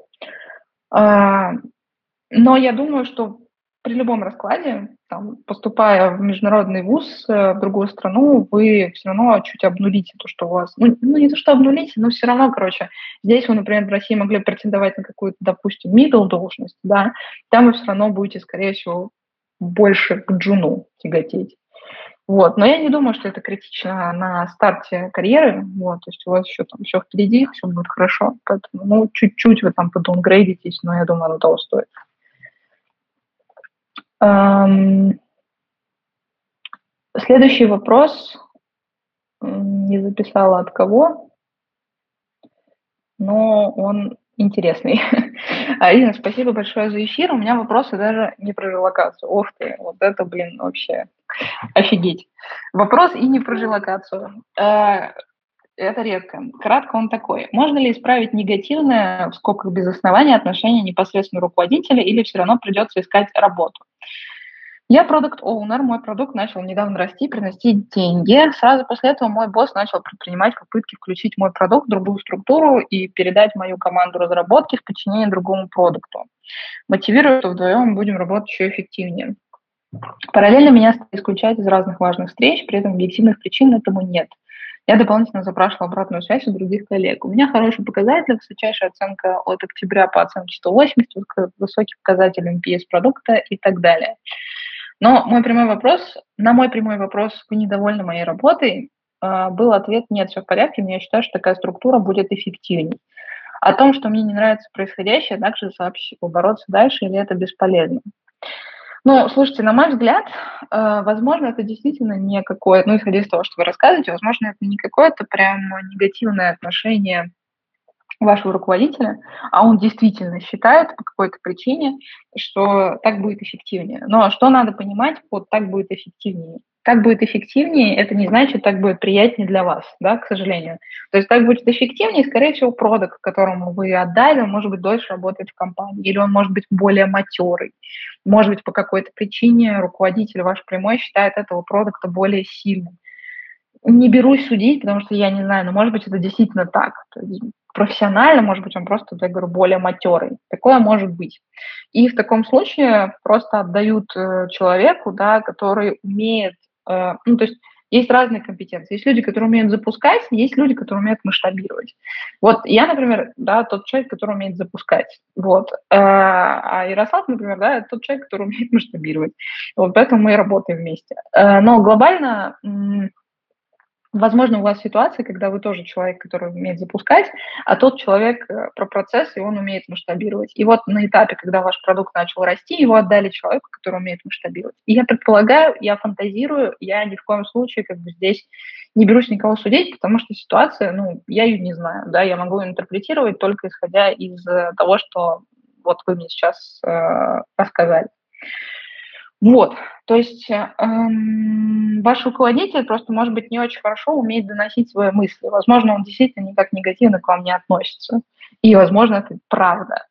Но я думаю, что при любом раскладе, там, поступая в международный вуз, в другую страну, вы все равно чуть обнулите то, что у вас... Ну, не то, что обнулите, но все равно, короче, здесь вы, например, в России могли претендовать на какую-то, допустим, middle-должность, да, там вы все равно будете, скорее всего, больше к джуну тяготеть. Вот. Но я не думаю, что это критично на старте карьеры. Вот. То есть у вас еще там все впереди, все будет хорошо. Поэтому, ну, чуть-чуть вы там подаунгрейдитесь, но я думаю, оно того стоит. Следующий вопрос. Не записала от кого, но он интересный. Арина, спасибо большое за эфир. У меня вопросы даже не про релокацию. Ох ты, вот это, блин, вообще офигеть. Вопрос и не про релокацию. Это редко. Кратко он такой. Можно ли исправить негативное, в скобках без основания, отношение непосредственно руководителя или все равно придется искать работу? Я продакт-оунер, мой продукт начал недавно расти, приносить деньги. Сразу после этого мой босс начал предпринимать попытки включить мой продукт в другую структуру и передать мою команду разработки в подчинение другому продукту. Мотивирую, что вдвоем будем работать еще эффективнее. Параллельно меня стали исключать из разных важных встреч, при этом объективных причин этому нет. Я дополнительно запрашивала обратную связь у других коллег. У меня хороший показатель, высочайшая оценка от октября по оценке 180, высокий показатель NPS продукта и так далее. Но мой прямой вопрос, на мой прямой вопрос, вы недовольны моей работой, был ответ: нет, все в порядке, но я считаю, что такая структура будет эффективней. О том, что мне не нравится происходящее, также сообщила, бороться дальше или это бесполезно. Ну, слушайте, на мой взгляд, возможно, это действительно не какое-то, ну, исходя из того, что вы рассказываете, возможно, это не какое-то прям негативное отношение вашего руководителя, а он действительно считает по какой-то причине, что так будет эффективнее. Но что надо понимать под «так будет эффективнее»? «Так будет эффективнее» — это не значит «так будет приятнее для вас», да, к сожалению. То есть «так будет эффективнее», скорее всего, продакт, которому вы отдали, он, может быть, дольше работает в компании, или он может быть более матерый. Может быть, по какой-то причине руководитель ваш прямой считает этого продакта более сильным. Не берусь судить, потому что я не знаю, но, может быть, это действительно так. Профессионально, может быть, он просто, я говорю, более матерый. Такое может быть. И в таком случае просто отдают человеку, да, который умеет... Ну, то есть есть разные компетенции. Есть люди, которые умеют запускать, есть люди, которые умеют масштабировать. Вот я, например, да, тот человек, который умеет запускать. Вот. А Ярослав, например, да, тот человек, который умеет масштабировать. Вот поэтому мы и работаем вместе. Но глобально... Возможно, у вас ситуация, когда вы тоже человек, который умеет запускать, а тот человек про процесс, и он умеет масштабировать. И вот на этапе, когда ваш продукт начал расти, его отдали человеку, который умеет масштабировать. И я предполагаю, я фантазирую, я ни в коем случае как бы здесь не берусь никого судить, потому что ситуация, ну, я ее не знаю, да, я могу интерпретировать только исходя из того, что вот вы мне сейчас рассказали. Вот, то есть ваш руководитель просто, может быть, не очень хорошо умеет доносить свои мысли. Возможно, он действительно никак негативно к вам не относится. И, возможно, это правда.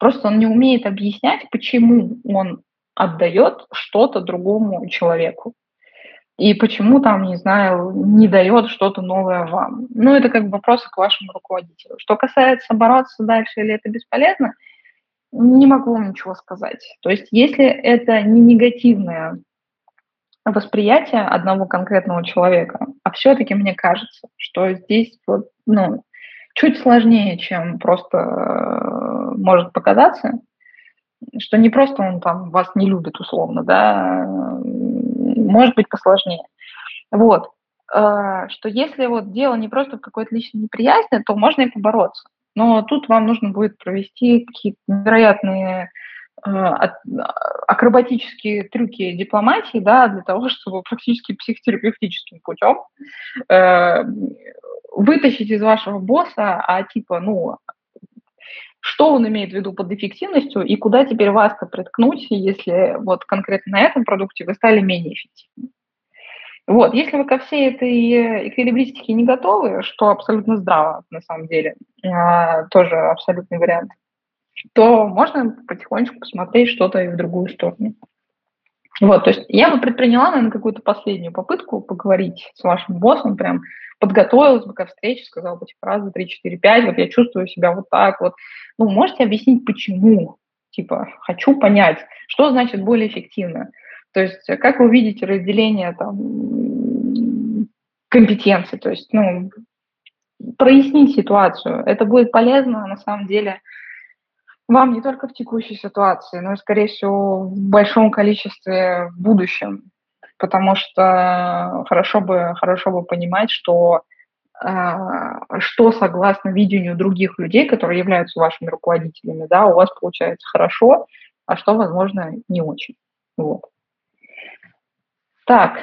Просто он не умеет объяснять, почему он отдает что-то другому человеку. И почему там, не знаю, не дает что-то новое вам. Ну, это как бы вопросы к вашему руководителю. Что касается бороться дальше или это бесполезно, не могу вам ничего сказать. То есть если это не негативное восприятие одного конкретного человека, а все-таки мне кажется, что здесь вот, ну, чуть сложнее, чем просто может показаться, что не просто он там вас не любит условно, да, может быть посложнее. Вот. Что если вот дело не просто в какой-то личной неприязни, то можно и побороться. Но тут вам нужно будет провести какие-то невероятные акробатические трюки дипломатии, да, для того, чтобы практически психотерапевтическим путем вытащить из вашего босса, типа, ну, что он имеет в виду под эффективностью и куда теперь вас-то приткнуть, если вот конкретно на этом продукте вы стали менее эффективны. Вот, если вы ко всей этой эквилибристике не готовы, что абсолютно здраво, на самом деле, тоже абсолютный вариант, то можно потихонечку посмотреть что-то и в другую сторону. Вот, то есть я бы предприняла, наверное, какую-то последнюю попытку поговорить с вашим боссом, прям подготовилась бы ко встрече, сказала бы типа раз, два, три, четыре, пять, вот я чувствую себя вот так вот. Ну, можете объяснить, почему? Типа, хочу понять, что значит более эффективно. То есть, как вы видите разделение там, компетенций, то есть, ну, прояснить ситуацию. Это будет полезно, на самом деле, вам не только в текущей ситуации, но и, скорее всего, в большом количестве в будущем. потому что хорошо бы понимать, что согласно видению других людей, которые являются вашими руководителями, да, у вас получается хорошо, а что, возможно, не очень. Вот. Так,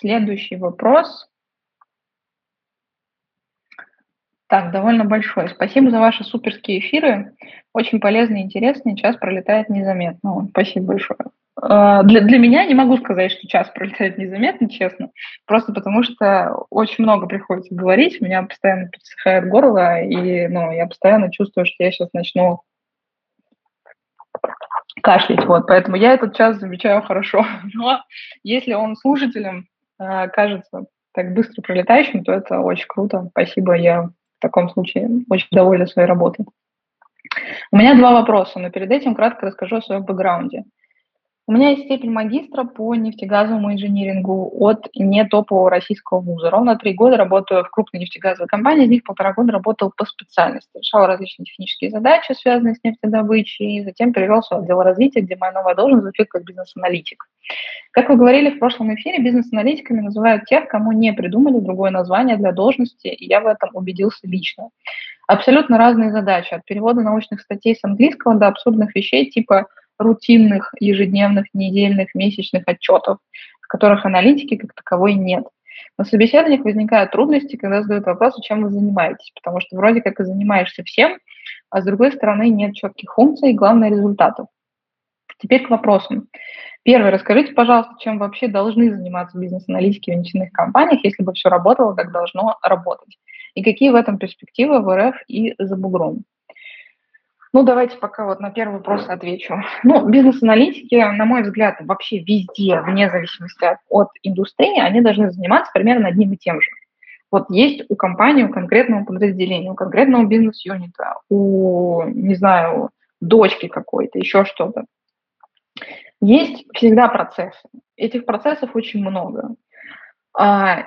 следующий вопрос. Так, довольно большой. Спасибо за ваши суперские эфиры. Очень полезные и интересные. Час пролетает незаметно. Спасибо большое. Для меня не могу сказать, что час пролетает незаметно, честно. Просто потому что очень много приходится говорить. У меня постоянно пересыхает горло. И я постоянно чувствую, что я сейчас начну кашлять. Вот. Поэтому я этот час замечаю хорошо. Но если он слушателям кажется так быстро пролетающим, то это очень круто. Спасибо, я в таком случае очень довольна своей работой. У меня два вопроса, но перед этим кратко расскажу о своем бэкграунде. У меня есть степень магистра по нефтегазовому инжинирингу от нетопового российского вуза. Ровно 3 года работаю в крупной нефтегазовой компании, из них 1,5 года работал по специальности. Решал различные технические задачи, связанные с нефтедобычей, и затем перевелся в отдел развития, где моя новая должность звучит как бизнес-аналитик. Как вы говорили в прошлом эфире, бизнес-аналитиками называют тех, кому не придумали другое название для должности, и я в этом убедился лично. Абсолютно разные задачи, от перевода научных статей с английского до абсурдных вещей типа рутинных, ежедневных, недельных, месячных отчетов, в которых аналитики как таковой нет. На собеседованиях возникают трудности, когда задают вопрос, чем вы занимаетесь, потому что вроде как и занимаешься всем, а с другой стороны нет четких функций и, главное, результатов. Теперь к вопросам. Первый. Расскажите, пожалуйста, чем вообще должны заниматься бизнес-аналитики в нефтяных компаниях, если бы все работало, как должно работать? И какие в этом перспективы в РФ и за бугром? Давайте пока вот на первый вопрос отвечу. Бизнес-аналитики, на мой взгляд, вообще везде, вне зависимости от индустрии, они должны заниматься примерно одним и тем же. Вот есть у компании, у конкретного подразделения, у конкретного бизнес-юнита, у дочки какой-то, еще что-то. Есть всегда процессы. Этих процессов очень много.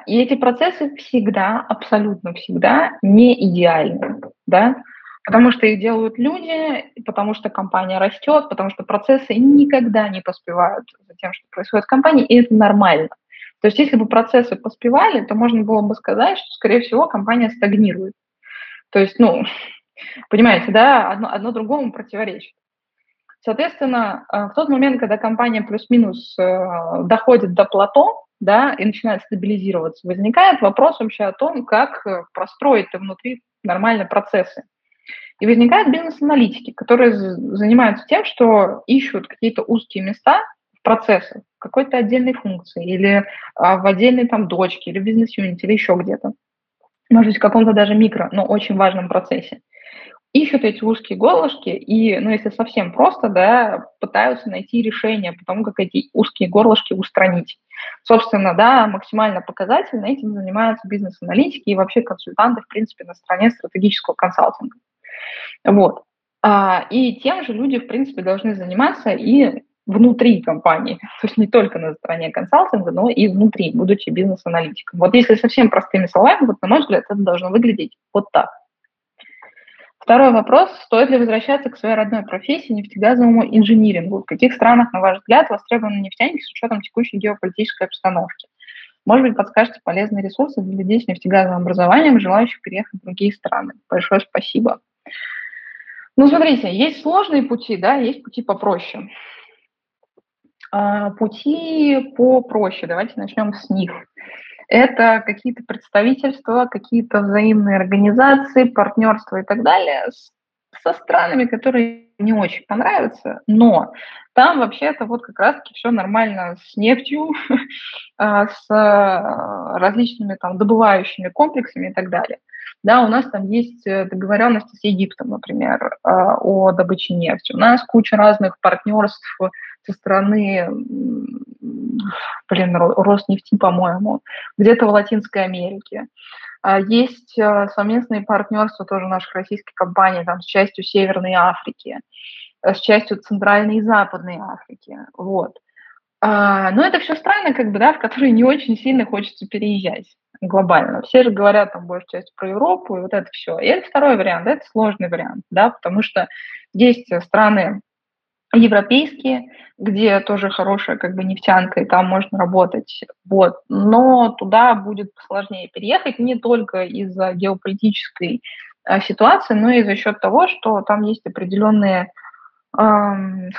И эти процессы всегда, абсолютно всегда не идеальны, да? Потому что их делают люди, потому что компания растет, потому что процессы никогда не поспевают за тем, что происходит в компании, и это нормально. То есть если бы процессы поспевали, то можно было бы сказать, что, скорее всего, компания стагнирует. То есть, понимаете, да, одно другому противоречит. Соответственно, в тот момент, когда компания плюс-минус доходит до плато, да, и начинает стабилизироваться, возникает вопрос вообще о том, как простроить внутри нормально процессы. И возникают бизнес-аналитики, которые занимаются тем, что ищут какие-то узкие места в процессах, в какой-то отдельной функции, или в отдельной там дочке, или в бизнес-юните, или еще где-то. Может быть, в каком-то даже микро, но очень важном процессе. Ищут эти узкие горлышки и, если совсем просто, да, пытаются найти решение по тому, как эти узкие горлышки устранить. Собственно, да, максимально показательно этим занимаются бизнес-аналитики и вообще консультанты, в принципе, на стороне стратегического консалтинга. Вот. И тем же люди, в принципе, должны заниматься и внутри компании, то есть не только на стороне консалтинга, но и внутри, будучи бизнес-аналитиком. Вот если совсем простыми словами, вот, на мой взгляд, это должно выглядеть вот так. Второй вопрос. Стоит ли возвращаться к своей родной профессии, нефтегазовому инжинирингу? В каких странах, на ваш взгляд, востребованы нефтяники с учетом текущей геополитической обстановки? Может быть, подскажете полезные ресурсы для людей с нефтегазовым образованием, желающих переехать в другие страны? Большое спасибо. Смотрите, есть сложные пути, да, есть пути попроще. Пути попроще, давайте начнем с них. Это какие-то представительства, какие-то взаимные организации, партнерства и так далее со странами, которые не очень понравятся, но там вообще-то вот как раз-таки все нормально с нефтью, с различными там добывающими комплексами и так далее. Да, у нас там есть договоренности с Египтом, например, о добыче нефти. У нас куча разных партнерств со стороны, Роснефти, по-моему, где-то в Латинской Америке. Есть совместные партнерства тоже наших российских компаний там, с частью Северной Африки, с частью Центральной и Западной Африки. Вот. Но это все страны, в которые не очень сильно хочется переезжать глобально. Все же говорят там большую часть про Европу и вот это все. И это второй вариант, это сложный вариант, да, потому что есть страны европейские, где тоже хорошая как бы нефтянка, и там можно работать. Вот. Но туда будет сложнее переехать не только из-за геополитической ситуации, но и за счет того, что там есть определенные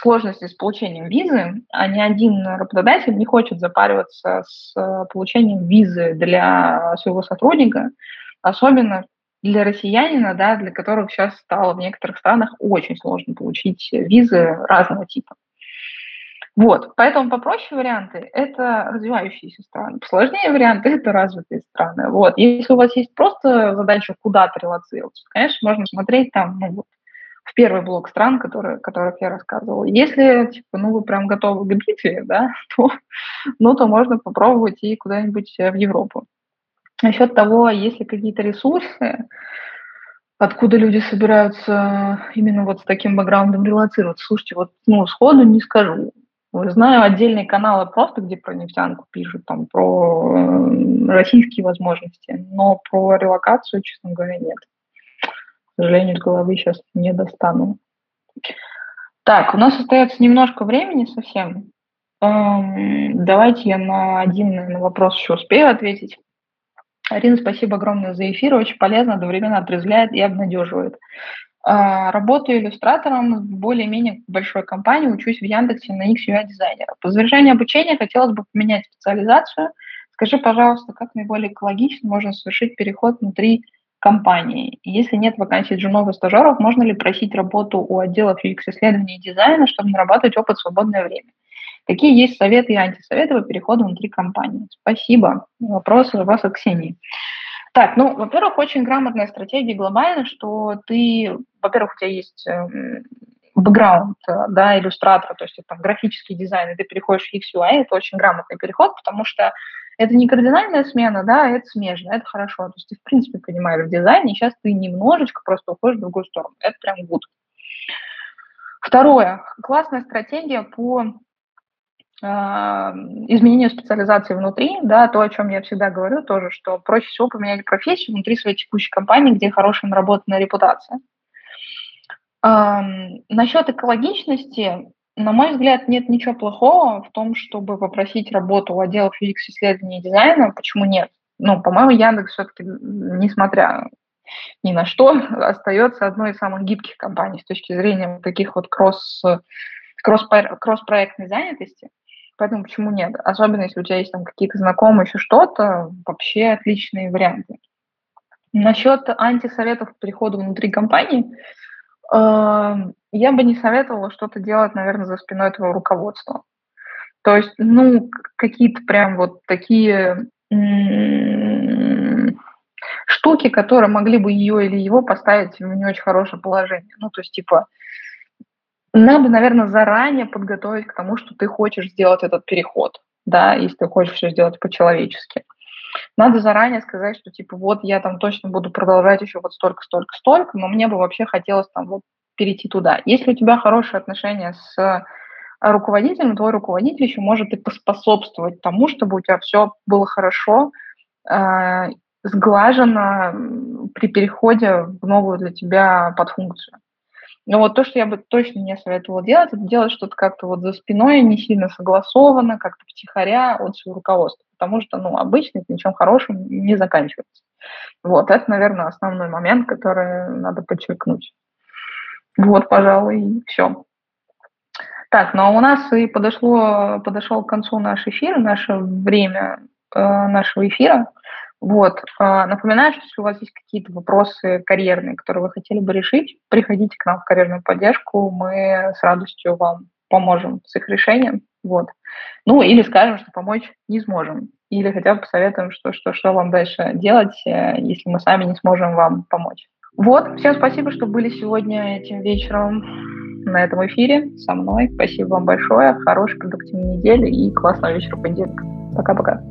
сложности с получением визы, а ни один работодатель не хочет запариваться с получением визы для своего сотрудника, особенно для россиянина, да, для которых сейчас стало в некоторых странах очень сложно получить визы разного типа. Вот, поэтому попроще варианты – это развивающиеся страны, посложнее варианты – это развитые страны. Вот, если у вас есть просто задача куда-то релоцироваться, конечно, можно смотреть там, ну, вот, в первый блок стран, которых я рассказывала. Если, типа, ну, вы прям готовы к битве, да, то можно попробовать и куда-нибудь в Европу. Насчет того, есть ли какие-то ресурсы, откуда люди собираются именно вот с таким бэкграундом релоцироваться. Слушайте, вот, ну, сходу не скажу. Знаю отдельные каналы просто, где про нефтянку пишут, там, про российские возможности, но про релокацию, честно говоря, нет. К сожалению, с головы сейчас не достану. Так, у нас остается немножко времени совсем. Давайте я на один вопрос еще успею ответить. Арина, спасибо огромное за эфир. Очень полезно, одновременно отрезвляет и обнадеживает. Работаю иллюстратором в более-менее большой компании, учусь в Яндексе на UX/UI-дизайнера. По завершении обучения хотелось бы поменять специализацию. Скажи, пожалуйста, как наиболее экологично можно совершить переход внутри компании? Если нет вакансий джунов и стажеров, можно ли просить работу у отделов UX-исследований и дизайна, чтобы нарабатывать опыт в свободное время? Какие есть советы и антисоветы по переходу внутри компании? Спасибо. Вопрос от Ксении. Так, ну, во-первых, очень грамотная стратегия глобально, что ты, во-первых, у тебя есть бэкграунд, да, иллюстратора, то есть это там графический дизайн, и ты переходишь в UX/UI, это очень грамотный переход, потому что это не кардинальная смена, да, это смежно, это хорошо. То есть ты, в принципе, понимаешь в дизайне, сейчас ты немножечко просто уходишь в другую сторону. Это прям good. Второе. Классная стратегия по изменению специализации внутри, да, то, о чем я всегда говорю тоже, что проще всего поменять профессию внутри своей текущей компании, где хорошая наработанная репутация. Насчет экологичности, на мой взгляд, нет ничего плохого в том, чтобы попросить работу у отделов UX-исследований и дизайна. Почему нет? Ну, по-моему, Яндекс все-таки, несмотря ни на что, остается одной из самых гибких компаний с точки зрения таких вот кросспроектной занятости. Поэтому почему нет? Особенно, если у тебя есть там какие-то знакомые, еще что-то, вообще отличные варианты. Насчет антисоветов по переходу внутри компании, я бы не советовала что-то делать, наверное, за спиной твоего руководства. То есть, ну, какие-то прям вот такие штуки, которые могли бы ее или его поставить в не очень хорошее положение. Ну, то есть, типа, надо, наверное, заранее подготовить к тому, что ты хочешь сделать этот переход, да, если ты хочешь все сделать по-человечески. Надо заранее сказать, что, типа, вот я там точно буду продолжать еще вот столько, но мне бы вообще хотелось там вот перейти туда. Если у тебя хорошие отношения с руководителем, твой руководитель еще может и поспособствовать тому, чтобы у тебя все было хорошо, сглажено при переходе в новую для тебя подфункцию. Но вот то, что я бы точно не советовала делать, это делать что-то как-то вот за спиной, не сильно согласованно, как-то втихаря от своего руководства, потому что, ну, обычно это ничем хорошим не заканчивается. Вот, это, наверное, основной момент, который надо подчеркнуть. Вот, пожалуй, все. Так, ну, а у нас и подошел к концу наш эфир, наше время нашего эфира. Вот. Напоминаю, что если у вас есть какие-то вопросы карьерные, которые вы хотели бы решить, приходите к нам в карьерную поддержку, мы с радостью вам поможем с их решением. Вот. Ну, или скажем, что помочь не сможем, или хотя бы посоветуем, что вам дальше делать, если мы сами не сможем вам помочь. Вот. Всем спасибо, что были сегодня этим вечером на этом эфире со мной. Спасибо вам большое. Хорошей продуктивной недели и классного вечера в понедельник. Пока-пока.